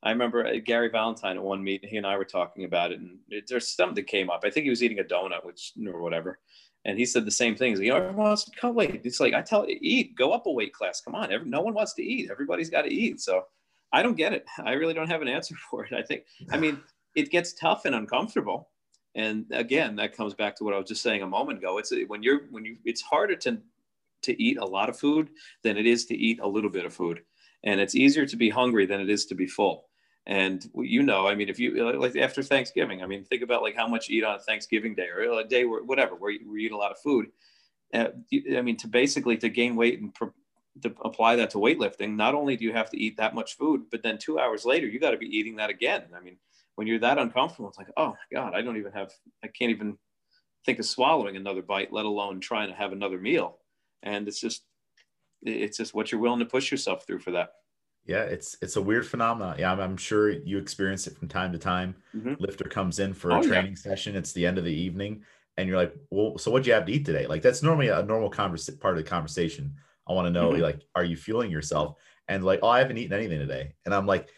I remember Gary Valentine at one meet, he and I were talking about it, and it, there's something that came up. I think he was eating a donut, which or whatever. And he said the same things. You know, everyone wants to cut weight. It's like, I tell you, eat, go up a weight class. Come on. Every, no one wants to eat. Everybody's got to eat. So I don't get it. I really don't have an answer for it. I think, I mean, it gets tough and uncomfortable. And again, that comes back to what I was just saying a moment ago. It's when you're, when you, it's harder to, to eat a lot of food than it is to eat a little bit of food. And it's easier to be hungry than it is to be full. And you know, I mean, if you like after Thanksgiving, I mean, think about like how much you eat on Thanksgiving day or a day where whatever, where you, where you eat a lot of food. Uh, you, I mean, to basically to gain weight and pro, to apply that to weightlifting, not only do you have to eat that much food, but then two hours later, you got to be eating that again. I mean, when you're that uncomfortable, it's like, oh my God, I don't even have, I can't even think of swallowing another bite, let alone trying to have another meal. And it's just, it's just what you're willing to push yourself through for that. Yeah, it's it's a weird phenomenon. Yeah, I'm, I'm sure you experience it from time to time. Mm-hmm. Lifter comes in for a oh, training yeah. session. It's the end of the evening, and you're like, "Well, so what'd you have to eat today?" Like that's normally a normal converse part of the conversation. I want to know, mm-hmm. like, are you fueling yourself? And like, oh, I haven't eaten anything today. And I'm like,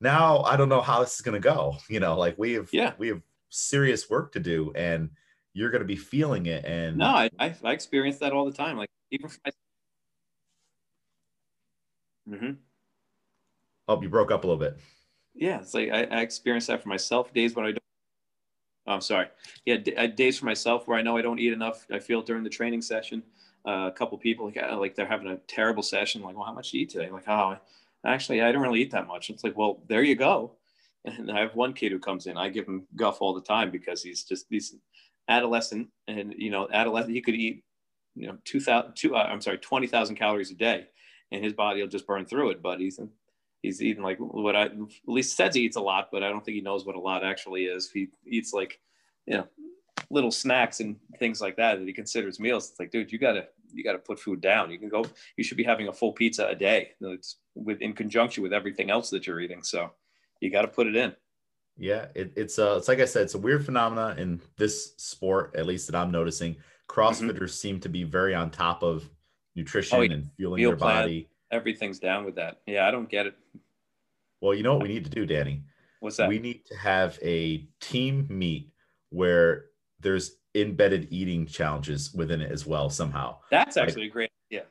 now I don't know how this is gonna go. You know, like we have yeah. we have serious work to do, and you're gonna be feeling it. And no, I I, I experience that all the time. Like even. For my- mm-hmm. Oh, you broke up a little bit. Yeah, it's like I, I experienced that for myself. Days when I don't, oh, I'm sorry. Yeah, d- days for myself where I know I don't eat enough. I feel during the training session, uh, a couple people like, uh, like they're having a terrible session. Like, well, how much do you eat today? Like, oh, actually, I don't really eat that much. It's like, well, there you go. And I have one kid who comes in. I give him guff all the time because he's just he's adolescent, and you know, adolescent. He could eat, you know, two thousand two. Uh, I'm sorry, twenty thousand calories a day, and his body will just burn through it. But he's in, he's eating like what I, at least says he eats a lot, but I don't think he knows what a lot actually is. He eats like, you know, little snacks and things like that that he considers meals. It's like, dude, you gotta, you gotta put food down. You can go, you should be having a full pizza a day. It's with, in conjunction with everything else that you're eating. So you got to put it in. Yeah. It, it's uh it's like I said, it's a weird phenomena in this sport, at least that I'm noticing. CrossFitters mm-hmm. seem to be very on top of nutrition oh, yeah. and fueling Meal their plan. body. Everything's down with that. Yeah, I don't get it. Well, you know what we need to do, Danny? What's that? We need to have a team meet where there's embedded eating challenges within it as well somehow. That's actually like, a great idea.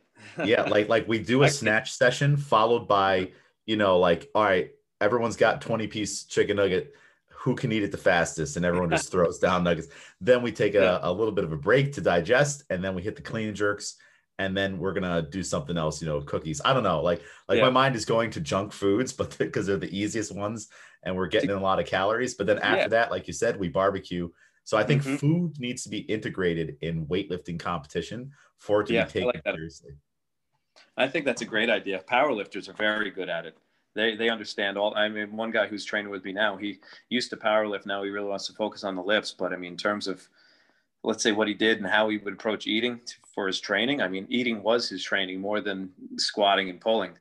yeah, like like we do a snatch session followed by, you know, like, all right, everyone's got twenty-piece chicken nugget. Who can eat it the fastest? And everyone just throws down nuggets. Then we take a, yeah. a little bit of a break to digest, and then we hit the clean and jerks. And then we're going to do something else, you know, cookies. I don't know. Like, like yeah. my mind is going to junk foods, but because they're the easiest ones and we're getting in a lot of calories. But then after yeah. that, like you said, we barbecue. So I think mm-hmm. food needs to be integrated in weightlifting competition for it to yeah, be taken I like that. seriously. I think that's a great idea. Powerlifters are very good at it. They they understand all. I mean, one guy who's training with me now, he used to powerlift. Now he really wants to focus on the lifts. But I mean, in terms of, let's say what he did and how he would approach eating for his training. I mean, eating was his training more than squatting and pulling.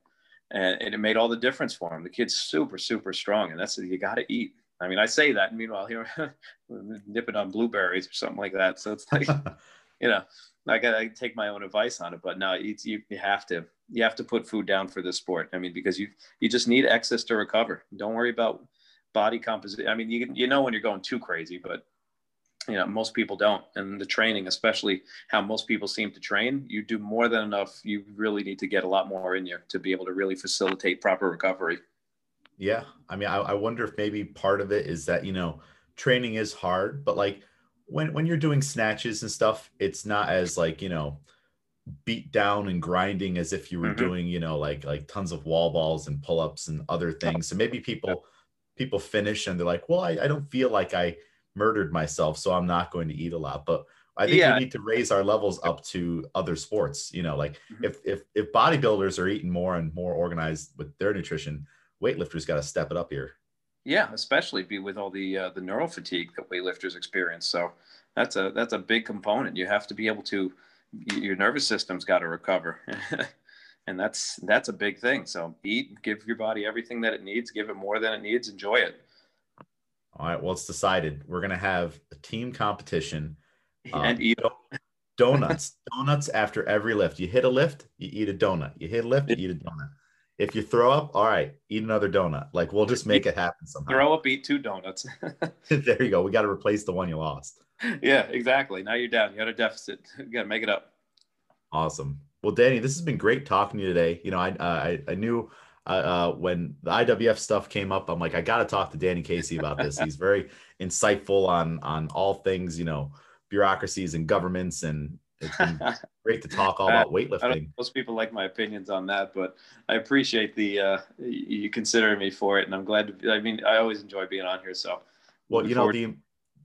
And it made all the difference for him. The kid's super, super strong. And that's, you got to eat. I mean, I say that. Meanwhile, here, nipping on blueberries or something like that. So it's like, you know, I got to take my own advice on it. But no, it's, you, you have to, you have to put food down for this sport. I mean, because you, you just need excess to recover. Don't worry about body composition. I mean, you can, you know, when you're going too crazy, but you know, most people don't. And the training, especially how most people seem to train, you do more than enough. You really need to get a lot more in you to be able to really facilitate proper recovery. Yeah. I mean, I, I wonder if maybe part of it is that, you know, training is hard, but like when, when you're doing snatches and stuff, it's not as like, you know, beat down and grinding as if you were mm-hmm. doing, you know, like, like tons of wall balls and pull-ups and other things. So maybe people, people finish and they're like, well, I, I don't feel like I murdered myself, so I'm not going to eat a lot. But I think yeah. we need to raise our levels up to other sports. You know, like mm-hmm. if if if bodybuilders are eating more and more organized with their nutrition, weightlifters got to step it up here. Yeah, especially be with all the uh, the neural fatigue that weightlifters experience. So that's a that's a big component. You have to be able to, your nervous system's got to recover, and that's that's a big thing. So eat, give your body everything that it needs, give it more than it needs, enjoy it. All right. Well, it's decided. We're going to have a team competition. Um, and eat. Don't, Donuts, donuts after every lift. You hit a lift, you eat a donut. You hit a lift, you eat a donut. If you throw up, all right, eat another donut. Like, we'll just make it happen somehow. Throw up, eat two donuts. There you go. We got to replace the one you lost. Yeah, exactly. Now you're down. You had a deficit. You got to make it up. Awesome. Well, Danny, this has been great talking to you today. You know, I, I, I knew uh, when the I W F stuff came up, I'm like, I got to talk to Danny Casey about this. He's very insightful on, on all things, you know, bureaucracies and governments, and it's been great to talk all about weightlifting. I don't know if most people like my opinions on that, but I appreciate the uh, you considering me for it, and I'm glad to be, I mean, I always enjoy being on here. So, well, you know, the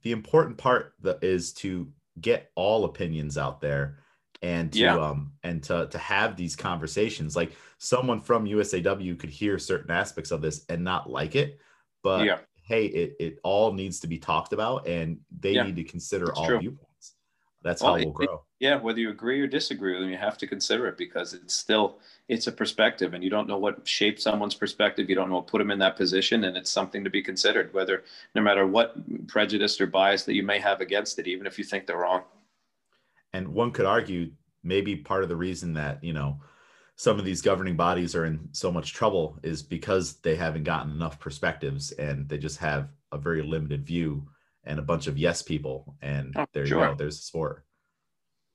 the important part that is to get all opinions out there, and to yeah. um and to to have these conversations. Like, someone from U S A W could hear certain aspects of this and not like it, but yeah. hey, it, it all needs to be talked about, and they yeah. need to consider That's all true. viewpoints. That's well, how we'll grow. Yeah, whether you agree or disagree with them, you have to consider it, because it's still, it's a perspective, and you don't know what shaped someone's perspective. You don't know what put them in that position, and it's something to be considered, whether, no matter what prejudice or bias that you may have against it, even if you think they're wrong. And one could argue maybe part of the reason that, you know, some of these governing bodies are in so much trouble is because they haven't gotten enough perspectives, and they just have a very limited view and a bunch of yes people. And oh, there sure. you go, there's a sport.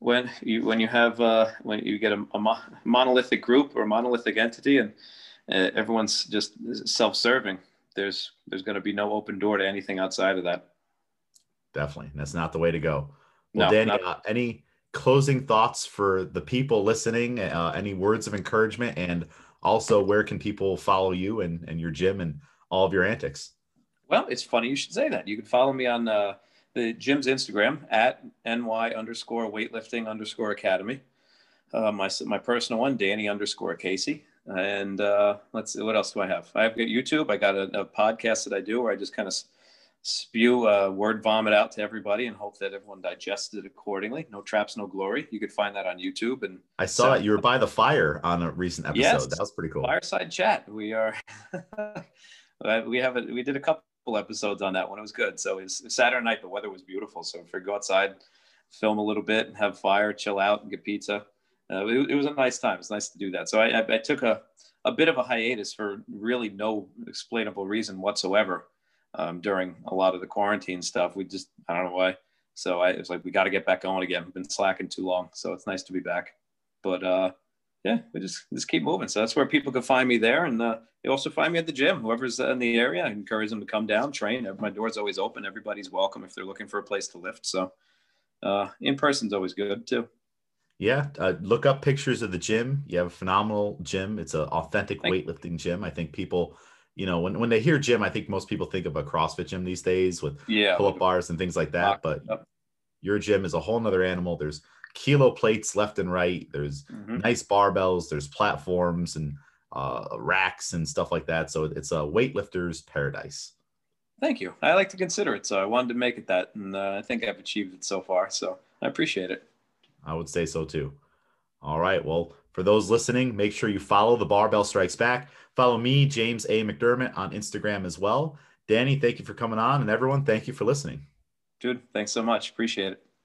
When you, when you have, uh, when you get a, a mo monolithic group or a monolithic entity, and uh, everyone's just self-serving, there's, there's going to be no open door to anything outside of that. Definitely. And that's not the way to go. Well, no, Danny, not uh, any closing thoughts for the people listening, uh, any words of encouragement, and also where can people follow you and, and your gym and all of your antics? Well, it's funny you should say that. You can follow me on uh, the gym's Instagram at ny underscore weightlifting underscore academy. Uh, my, my personal one, Danny underscore Casey. And uh, let's see, what else do I have? I've got YouTube. I got a, a podcast that I do where I just kind of spew uh, word vomit out to everybody and hope that everyone digests it accordingly. No Traps, No Glory. You could find that on YouTube. And I saw it. You were by the fire on a recent episode. Yes, that was pretty cool. Fireside chat. We are. we have a, we did a couple episodes on that one. It was good. So it's Saturday night. The weather was beautiful. So if we go outside, film a little bit, have fire, chill out, and get pizza. Uh, it, it was a nice time. It's nice to do that. So I, I, I took a a bit of a hiatus for really no explainable reason whatsoever. Um, during a lot of the quarantine stuff, we just, I don't know why. So I, it was like, we got to get back going again. We've been slacking too long. So it's nice to be back, but, uh, yeah, we just, just keep moving. So that's where people can find me there. And, uh, you also find me at the gym, whoever's in the area. I encourage them to come down, train. My door's always open. Everybody's welcome if they're looking for a place to lift. So, uh, in person's always good too. Yeah. Uh, look up pictures of the gym. You have a phenomenal gym. It's an authentic Thank weightlifting gym. I think people, you know, when, when they hear gym, I think most people think of a CrossFit gym these days with yeah, pull-up bars and things like that. But up. your gym is a whole nother animal. There's kilo plates left and right. There's mm-hmm. nice barbells. There's platforms and uh, racks and stuff like that. So it's a weightlifter's paradise. Thank you. I like to consider it. So I wanted to make it that. And uh, I think I've achieved it so far. So I appreciate it. I would say so too. All right. Well, for those listening, make sure you follow The Barbell Strikes Back. Follow me, James A. McDermott, on Instagram as well. Danny, thank you for coming on. And everyone, thank you for listening. Dude, thanks so much. Appreciate it.